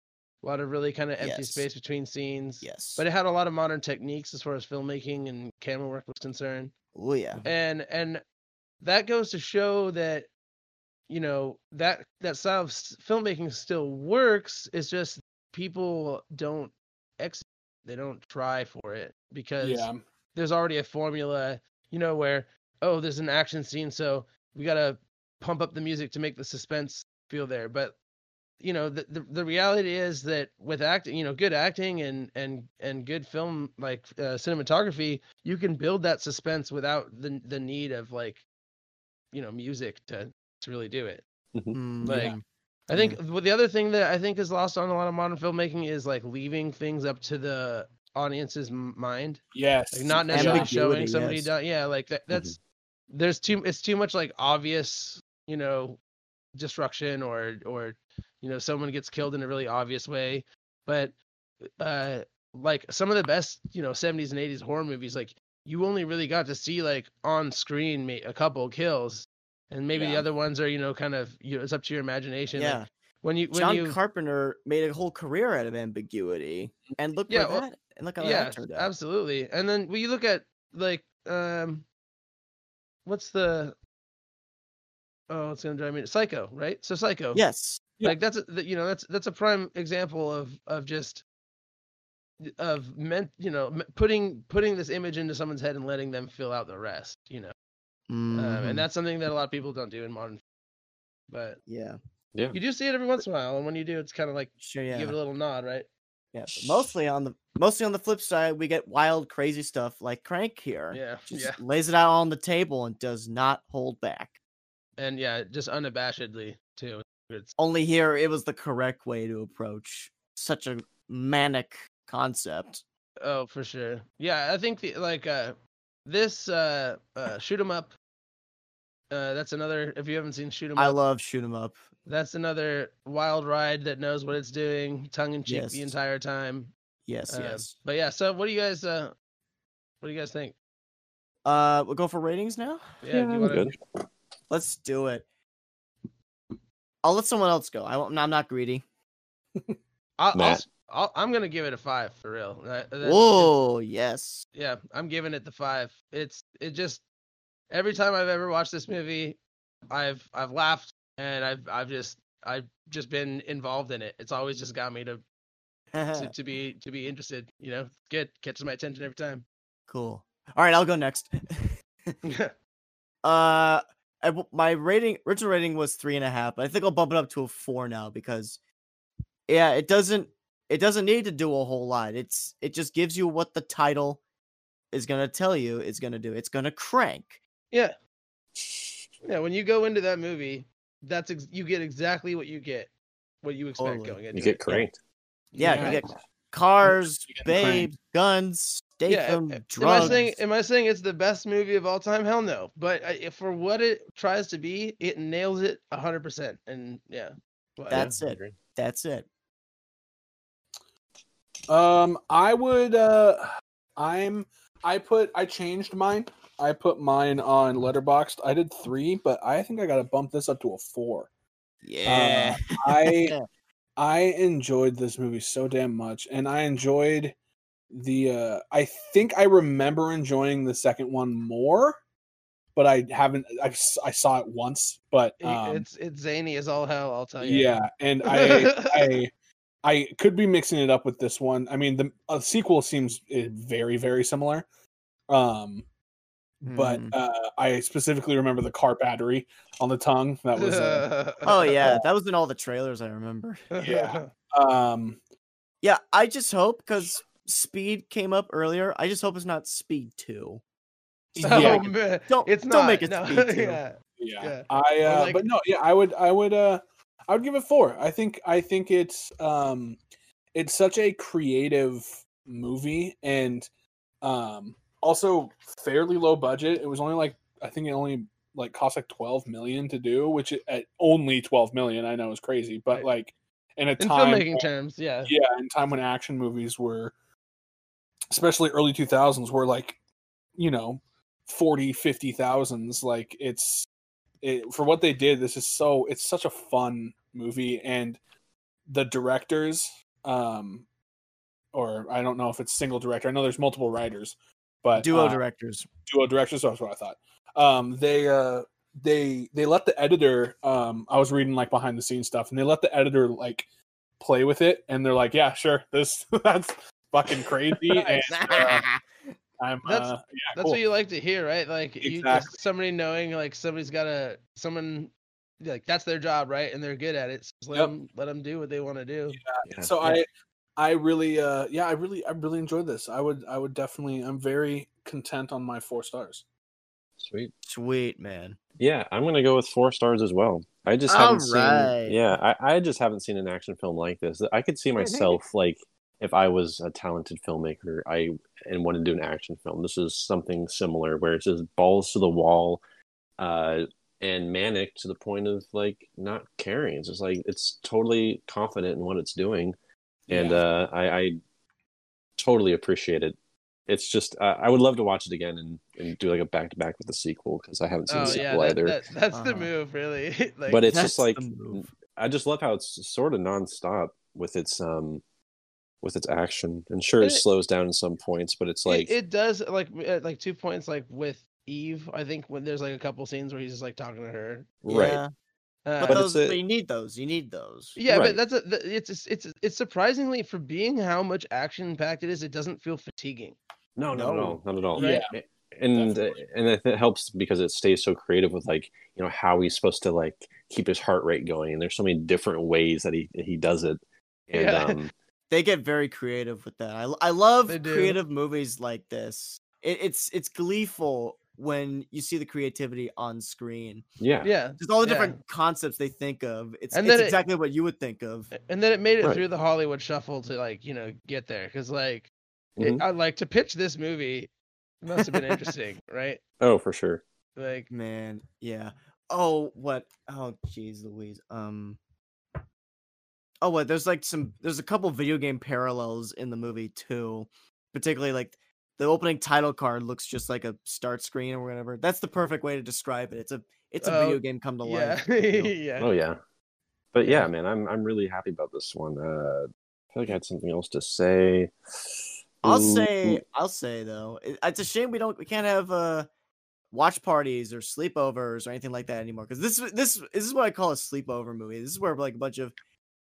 A lot of really kind of empty yes. space between scenes. Yes. But it had a lot of modern techniques as far as filmmaking and camera work was concerned. Oh, yeah. And and that goes to show that, you know, that, that style of filmmaking still works. It's just people don't execute They don't try for it because yeah. there's already a formula, you know, where, oh, there's an action scene, so we got to pump up the music to make the suspense feel there. But, you know, the, the, the reality is that with acting, you know, good acting and, and, and good film, like uh, cinematography, you can build that suspense without the the need of, like, you know, music to, to really do it. Mm-hmm. Like, yeah. I think the other thing that I think is lost on a lot of modern filmmaking is like leaving things up to the audience's mind. Yes. Like not necessarily showing somebody. Yes. Done, yeah. Like that, that's, mm-hmm. there's too, it's too much like obvious, you know, destruction or, or, you know, someone gets killed in a really obvious way. But uh, like some of the best, you know, seventies and eighties horror movies, like you only really got to see like on screen a couple kills. And maybe yeah. the other ones are, you know, kind of, you know, it's up to your imagination. Yeah. Like when you, when John you... Carpenter made a whole career out of ambiguity, and look yeah, at well, that, and look how yeah, that turned out. Absolutely. And then when you look at like, um, what's the, oh, it's gonna drive me to Psycho, right? So Psycho. Yes. Like yeah. that's a, you know that's that's a prime example of of just of meant you know putting putting this image into someone's head and letting them fill out the rest, you know. Mm. Um, and that's something that a lot of people don't do in modern, but yeah, yeah, you do see it every once in a while, and when you do, it's kind of like sure, yeah. give it a little nod, right? Yeah, but mostly on the mostly on the flip side, we get wild, crazy stuff like Crank here. Yeah, just yeah. lays it out on the table and does not hold back. And yeah, just unabashedly too. It's... Only here, it was the correct way to approach such a manic concept. Oh, for sure. Yeah, I think the, like uh, this uh, uh, Shoot 'Em Up. Uh, that's another. If you haven't seen Shoot 'Em Up, I love Shoot 'Em Up. That's another wild ride that knows what it's doing, tongue in cheek yes. the entire time. Yes, uh, yes. But yeah, so what do you guys? Uh, what do you guys think? Uh, we'll go for ratings now. Yeah, yeah do you wanna... good. Let's do it. I'll let someone else go. I won't, I'm not greedy. I'll, I'll, I'll, I'm gonna give it a five for real. That, that, Whoa, yes. Yeah, I'm giving it the five. It's it just. Every time I've ever watched this movie, I've I've laughed and I've I've just I've just been involved in it. It's always just got me to to, to be to be interested. You know, good catches my attention every time. Cool. All right, I'll go next. uh, I, my rating original rating was three and a half, but I think I'll bump it up to a four now because, yeah, it doesn't it doesn't need to do a whole lot. It's it just gives you what the title is gonna tell you. It's gonna do. It's gonna crank. Yeah, yeah. When you go into that movie, that's ex- you get exactly what you get, what you expect totally. Going into. You get cranked. Yeah, yeah, you get cars, you get babes, guns, steak, yeah, them, am drugs. I saying, am I saying it's the best movie of all time? Hell no. But I, for what it tries to be, it nails it a hundred percent. And yeah, well, that's yeah. it. That's it. Um, I would. Uh, I'm. I put. I changed mine. I put mine on Letterboxd. I did three, but I think I gotta bump this up to a four. Yeah, um, I I enjoyed this movie so damn much, and I enjoyed the. Uh, I think I remember enjoying the second one more, but I haven't. I, I saw it once, but um, it's it's zany as all hell. I'll tell you. Yeah, and I I I could be mixing it up with this one. I mean, the a sequel seems very very similar. Um. But uh, I specifically remember the car battery on the tongue. That was. Uh, oh yeah, that was in all the trailers. I remember. Yeah. Um. Yeah, I just hope because Speed came up earlier. I just hope it's not Speed Two. So, yeah, man, don't it's don't not, make it no. Speed Two. Yeah. Yeah. yeah. I. Uh, like... But no. Yeah, I would. I would. Uh, I would give it four. I think. I think it's. Um, it's such a creative movie, and, um. also fairly low budget. It was only like I think it only like cost like twelve million to do, which at only twelve million I know is crazy, but right. like in a in time filmmaking when, terms, yeah, yeah, in time when action movies were, especially early two thousands, were like you know forty, fifty thousands. Like it's it, for what they did. This is so it's such a fun movie, and the directors, um, or I don't know if it's single director. I know there's multiple writers. But, duo uh, directors, duo directors. That's what I thought. Um, they uh, they they let the editor. Um, I was reading like behind the scenes stuff, and they let the editor like play with it, and they're like, "Yeah, sure, this that's fucking crazy. And, uh, I'm, that's uh, yeah, that's cool. What you like to hear, right? Like exactly. you just somebody knowing, like somebody's got a someone like that's their job, right? And they're good at it. So just let yep. them let them do what they want to do. Yeah. Yeah. So yeah. I I really uh yeah I really I really enjoyed this. I would I would definitely I'm very content on my four stars. Sweet, sweet man. Yeah, I'm gonna go with four stars as well. I just haven't All right. seen. Yeah, I, I just haven't seen an action film like this. I could see myself like if I was a talented filmmaker, I and wanted to do an action film. This is something similar where it's just balls to the wall, uh, and manic to the point of like not caring. It's just like it's totally confident in what it's doing, and yeah. uh, I, I totally appreciate it. It's just, uh, I would love to watch it again and, and do like a back to back with the sequel because I haven't seen oh, the sequel yeah, that, either. That, that's uh-huh. the move, really. Like, but it's just like, I just love how it's sort of nonstop with its um, with its action. And sure, it, it slows down in some points, but it's like it, it does. Like like two points, like with Eve, I think when there's like a couple scenes where he's just like talking to her, right. Yeah. Uh, but, but those, a, you need those. You need those. Yeah, right. But that's a, it's it's it's surprisingly for being how much action packed it is, it doesn't feel fatiguing. No, no, no, not at all. Yeah, and uh, and it helps because it stays so creative with like you know how he's supposed to like keep his heart rate going, and there's so many different ways that he he does it. And yeah. um, they get very creative with that. I I love creative movies like this. It, it's it's gleeful when you see the creativity on screen. Yeah, yeah. Just all the yeah. different concepts they think of. It's, and it's exactly it, what you would think of. And then it made it right. through the Hollywood shuffle to like you know get there because like. It, mm-hmm. I like to pitch this movie. It must have been interesting, right? Oh, for sure. Like, man, yeah. Oh, what? Oh, geez, Louise. Um. Oh, what? There's like some. There's a couple video game parallels in the movie too. Particularly, like the opening title card looks just like a start screen or whatever. That's the perfect way to describe it. It's a. It's a oh, video game come to yeah. life. yeah. Oh yeah. But yeah. yeah, man, I'm I'm really happy about this one. Uh, I feel like I had something else to say. I'll say, I'll say though, it's a shame we don't, we can't have uh, watch parties or sleepovers or anything like that anymore. Because this, this, this is what I call a sleepover movie. This is where like a bunch of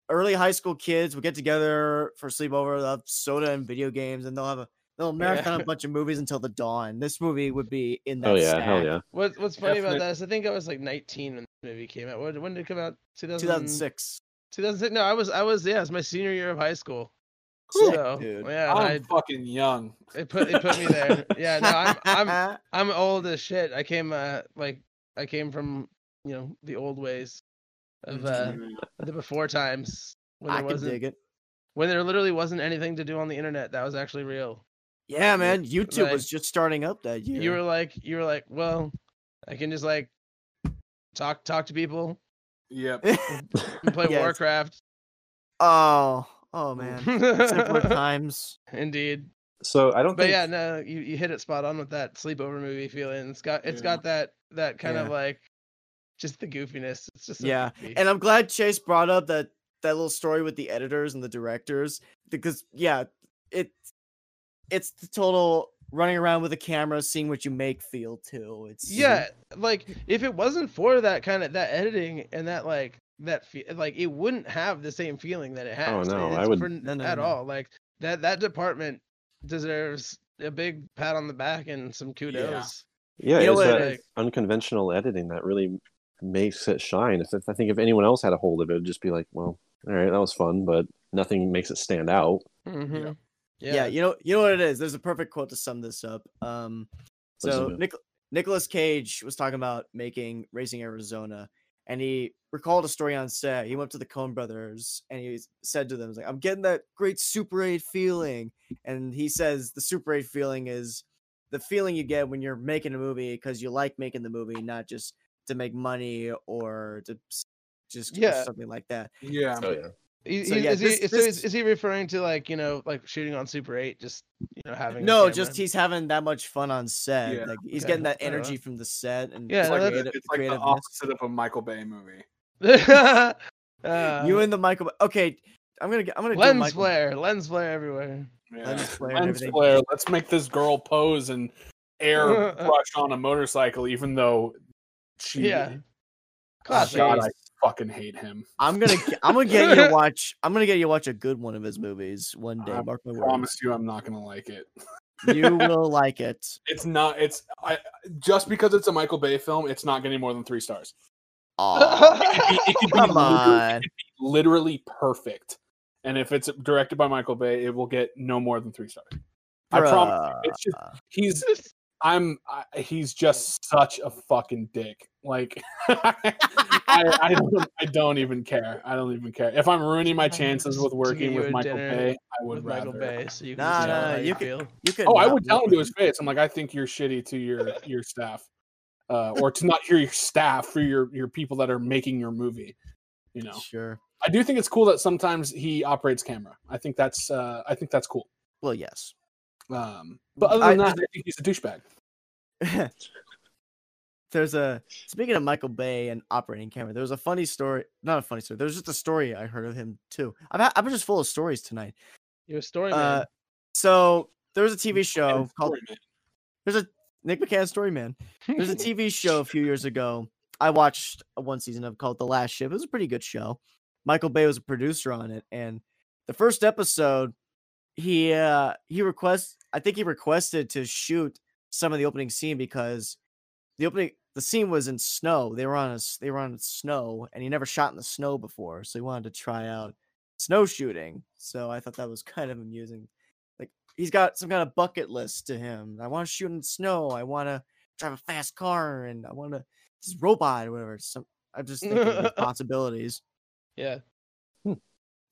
early high school kids will get together for sleepover, they'll have soda and video games, and they'll have a they'll marathon yeah. a bunch of movies until the dawn. This movie would be in that. Oh yeah, stack. Hell yeah. What, what's funny Definitely. about that is I think I was like nineteen when the movie came out. When, when did it come out? two thousand six two thousand six No, I was, I was, yeah, it was my senior year of high school. So, Dude, yeah, I'm I, fucking young. It put it put me there. Yeah, no, I'm I'm I'm old as shit. I came uh like I came from you know the old ways of uh, the before times when there I wasn't can dig it. when there literally wasn't anything to do on the internet that was actually real. Yeah, man, YouTube like, was just starting up that year. You were like, you were like, well, I can just like talk talk to people. Yep. And, and play yes. Warcraft. Oh. Oh man, simpler times indeed. So I don't. But think... yeah, no, you, you hit it spot on with that sleepover movie feeling. It's got it's yeah. got that that kind yeah. of like just the goofiness. It's just so yeah. Goofy. And I'm glad Chase brought up that that little story with the editors and the directors because yeah, it it's the total running around with a camera, seeing what you make feel too. It's yeah, like if it wasn't for that kind of that editing and that like. that feel like it wouldn't have the same feeling that it has. Oh no, it's I would for, no, no, at no. all. Like that that department deserves a big pat on the back and some kudos. Yeah, yeah you know it's that like, unconventional editing that really makes it shine. If, if I think if anyone else had a hold of it, it'd just be like, well, all right, that was fun, but nothing makes it stand out. Mm-hmm. Yeah. Yeah. yeah, you know, you know what it is. There's a perfect quote to sum this up. Um, so Nic- Nicolas Cage was talking about making Raising Arizona. And he recalled a story on set. He went up to the Coen brothers and he said to them, like, I'm getting that great Super eight feeling. And he says the Super eight feeling is the feeling you get when you're making a movie because you like making the movie, not just to make money or to just yeah. do something like that. Yeah. So, yeah. He, so, yeah is, this, he, this, so is, is he referring to like, you know, like shooting on Super eight, just, you know, having. No, just he's having that much fun on set. Yeah. Like he's okay. getting that energy from the set. And yeah, it's like, creative, it's like the opposite of a Michael Bay movie. uh, you and the Michael. Okay. I'm going to I'm going to lens Michael... flare, lens flare everywhere. Yeah. Lens flare. Lens flare. Let's make this girl pose and air brush on a motorcycle, even though she. Yeah. God, God I fucking hate him. I'm gonna I'm gonna get you to watch I'm gonna get you to watch a good one of his movies one day. I Mark my words. Promise you, I'm not gonna like it. You will like it. It's not. It's I just because it's a Michael Bay film, it's not getting more than three stars. Oh, it, it, it come on! It could be literally perfect. And if it's directed by Michael Bay, it will get no more than three stars. I Bruh. promise you. It's just, he's I'm I, he's just such a fucking dick. Like I, I don't I don't even care. I don't even care. If I'm ruining my chances with working with Michael Bay, I would rather. Michael Bay, so you can nah, nah, nah, you can, you can oh, I would tell him to his face. I'm like, I think you're shitty to your your staff, uh, or to not hear your staff for your your people that are making your movie. You know, sure. I do think it's cool that sometimes he operates camera. I think that's uh, I think that's cool. Well, yes. Um, but other than I, that, I think he's a douchebag. There's a speaking of Michael Bay and operating camera. There was a funny story, not a funny story. There's just a story I heard of him too. I'm I'm just full of stories tonight. You're a story man. Uh, so there was a T V show called man. There's a Nick McCann's Story Man. There's a T V show a few years ago. I watched one season of called The Last Ship. It was a pretty good show. Michael Bay was a producer on it, and the first episode, he uh, he requests. I think he requested to shoot some of the opening scene because the opening the scene was in snow. They were on a, they were on snow, and he never shot in the snow before, so he wanted to try out snow shooting. So I thought that was kind of amusing. Like he's got some kind of bucket list to him. I want to shoot in snow. I want to drive a fast car, and I want to this robot or whatever. Some I'm just thinking of the possibilities. Yeah. Hmm.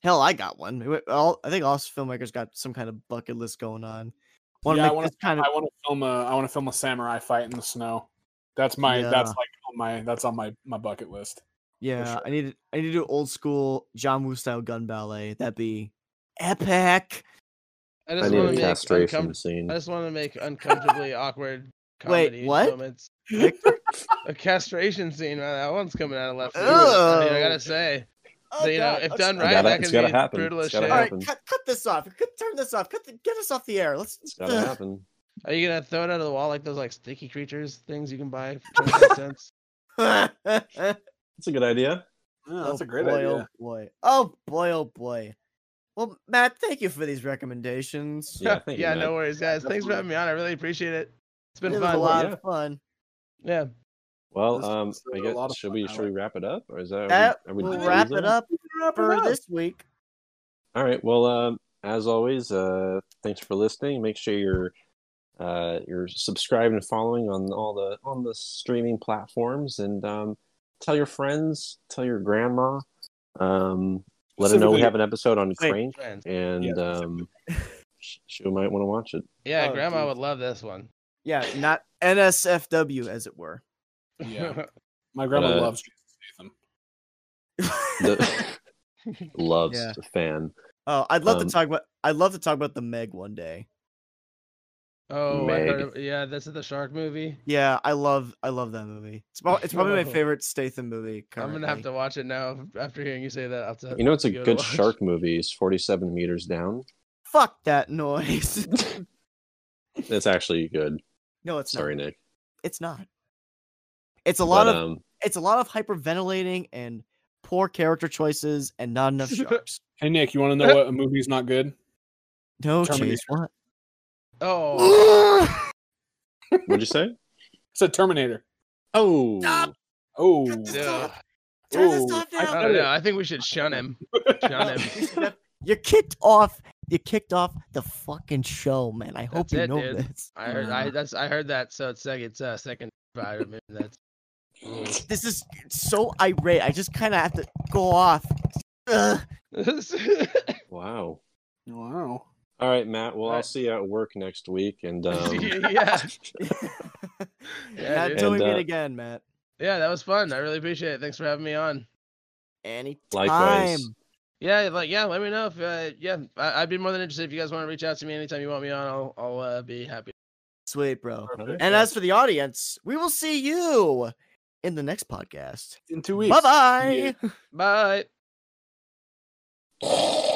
Hell, I got one. All, I think all filmmakers got some kind of bucket list going on. Wanna yeah, I want to kind of... I want to film a I want to film a samurai fight in the snow. That's my yeah. that's like on my that's on my, my bucket list. Yeah, sure. I need I need to do old school John Woo style gun ballet. That'd be epic. I just want to make uncom- scene. I just want to make uncomfortably awkward comedy Wait, what? moments. A castration scene. Man, that one's coming out of left field. I, mean, I gotta say. So, you know, if done right, gotta, that can be happen. brutal as shit. All right, cut, cut this off. Turn this off. Cut the, get us off the air. Let's. It's gotta uh. happen. Are you gonna throw it out of the wall like those like sticky creatures things you can buy for twenty-five cents? That's a good idea. Oh, that's oh, a great boy, idea. Oh boy. Oh boy. Oh boy. Well, Matt, thank you for these recommendations. Yeah, thank you, yeah, no worries, guys. Definitely. Thanks for having me on. I really appreciate it. It's been it fun. Was a lot yeah. of fun. Yeah. Well, um, I guess should we should we wrap it up, or is that, that are we, are we we'll wrap it up for this week? All right. Well, um, as always, uh, thanks for listening. Make sure you're uh, you're subscribed and following on all the on the streaming platforms, and um, tell your friends, tell your grandma, um, let her know we have an episode on Crank, and yeah, um, she might want to watch it. Yeah, oh, grandma dude. would love this one. Yeah, not N S F W as it were. Yeah, my grandma uh, loves Jason Statham. The, loves yeah. the fan. Oh, I'd love um, to talk about. I'd love to talk about the Meg one day. Oh, Meg. I heard, yeah, this is the shark movie. Yeah, I love, I love that movie. It's, it's probably my favorite Statham movie currently. I'm gonna have to watch it now after hearing you say that. I'll have you know, it's a go good shark movie. It's forty-seven meters down. Fuck that noise. It's actually good. No, it's sorry, not. Nick. It's not. It's a lot but, of um, it's a lot of hyperventilating and poor character choices and not enough sharks. Hey Nick, you want to know what a movie's not good? No, Terminator. Geez, what? Oh, what'd you say? It's a Terminator. Oh, stop. oh, yeah. oh. I, I, know, I think we should shun him. Shun him. You kicked off. You kicked off the fucking show, man. I hope that's you it, know dude. this. I heard. I that's. I heard that. So it's like it's uh, second. Environment. That's. This is so irate. I just kind of have to go off. Ugh. Wow. Wow. All right, Matt. Well, right. I'll see you at work next week. And um... yeah. yeah until we meet uh, again, Matt. Yeah, that was fun. I really appreciate it. Thanks for having me on. Anytime. Likewise. Yeah, like yeah. Let me know if uh, yeah. I- I'd be more than interested if you guys want to reach out to me anytime you want me on. I'll I'll uh, be happy. Sweet, bro. Perfect. And as for the audience, we will see you in the next podcast in two weeks. Bye-bye. Yeah. Bye.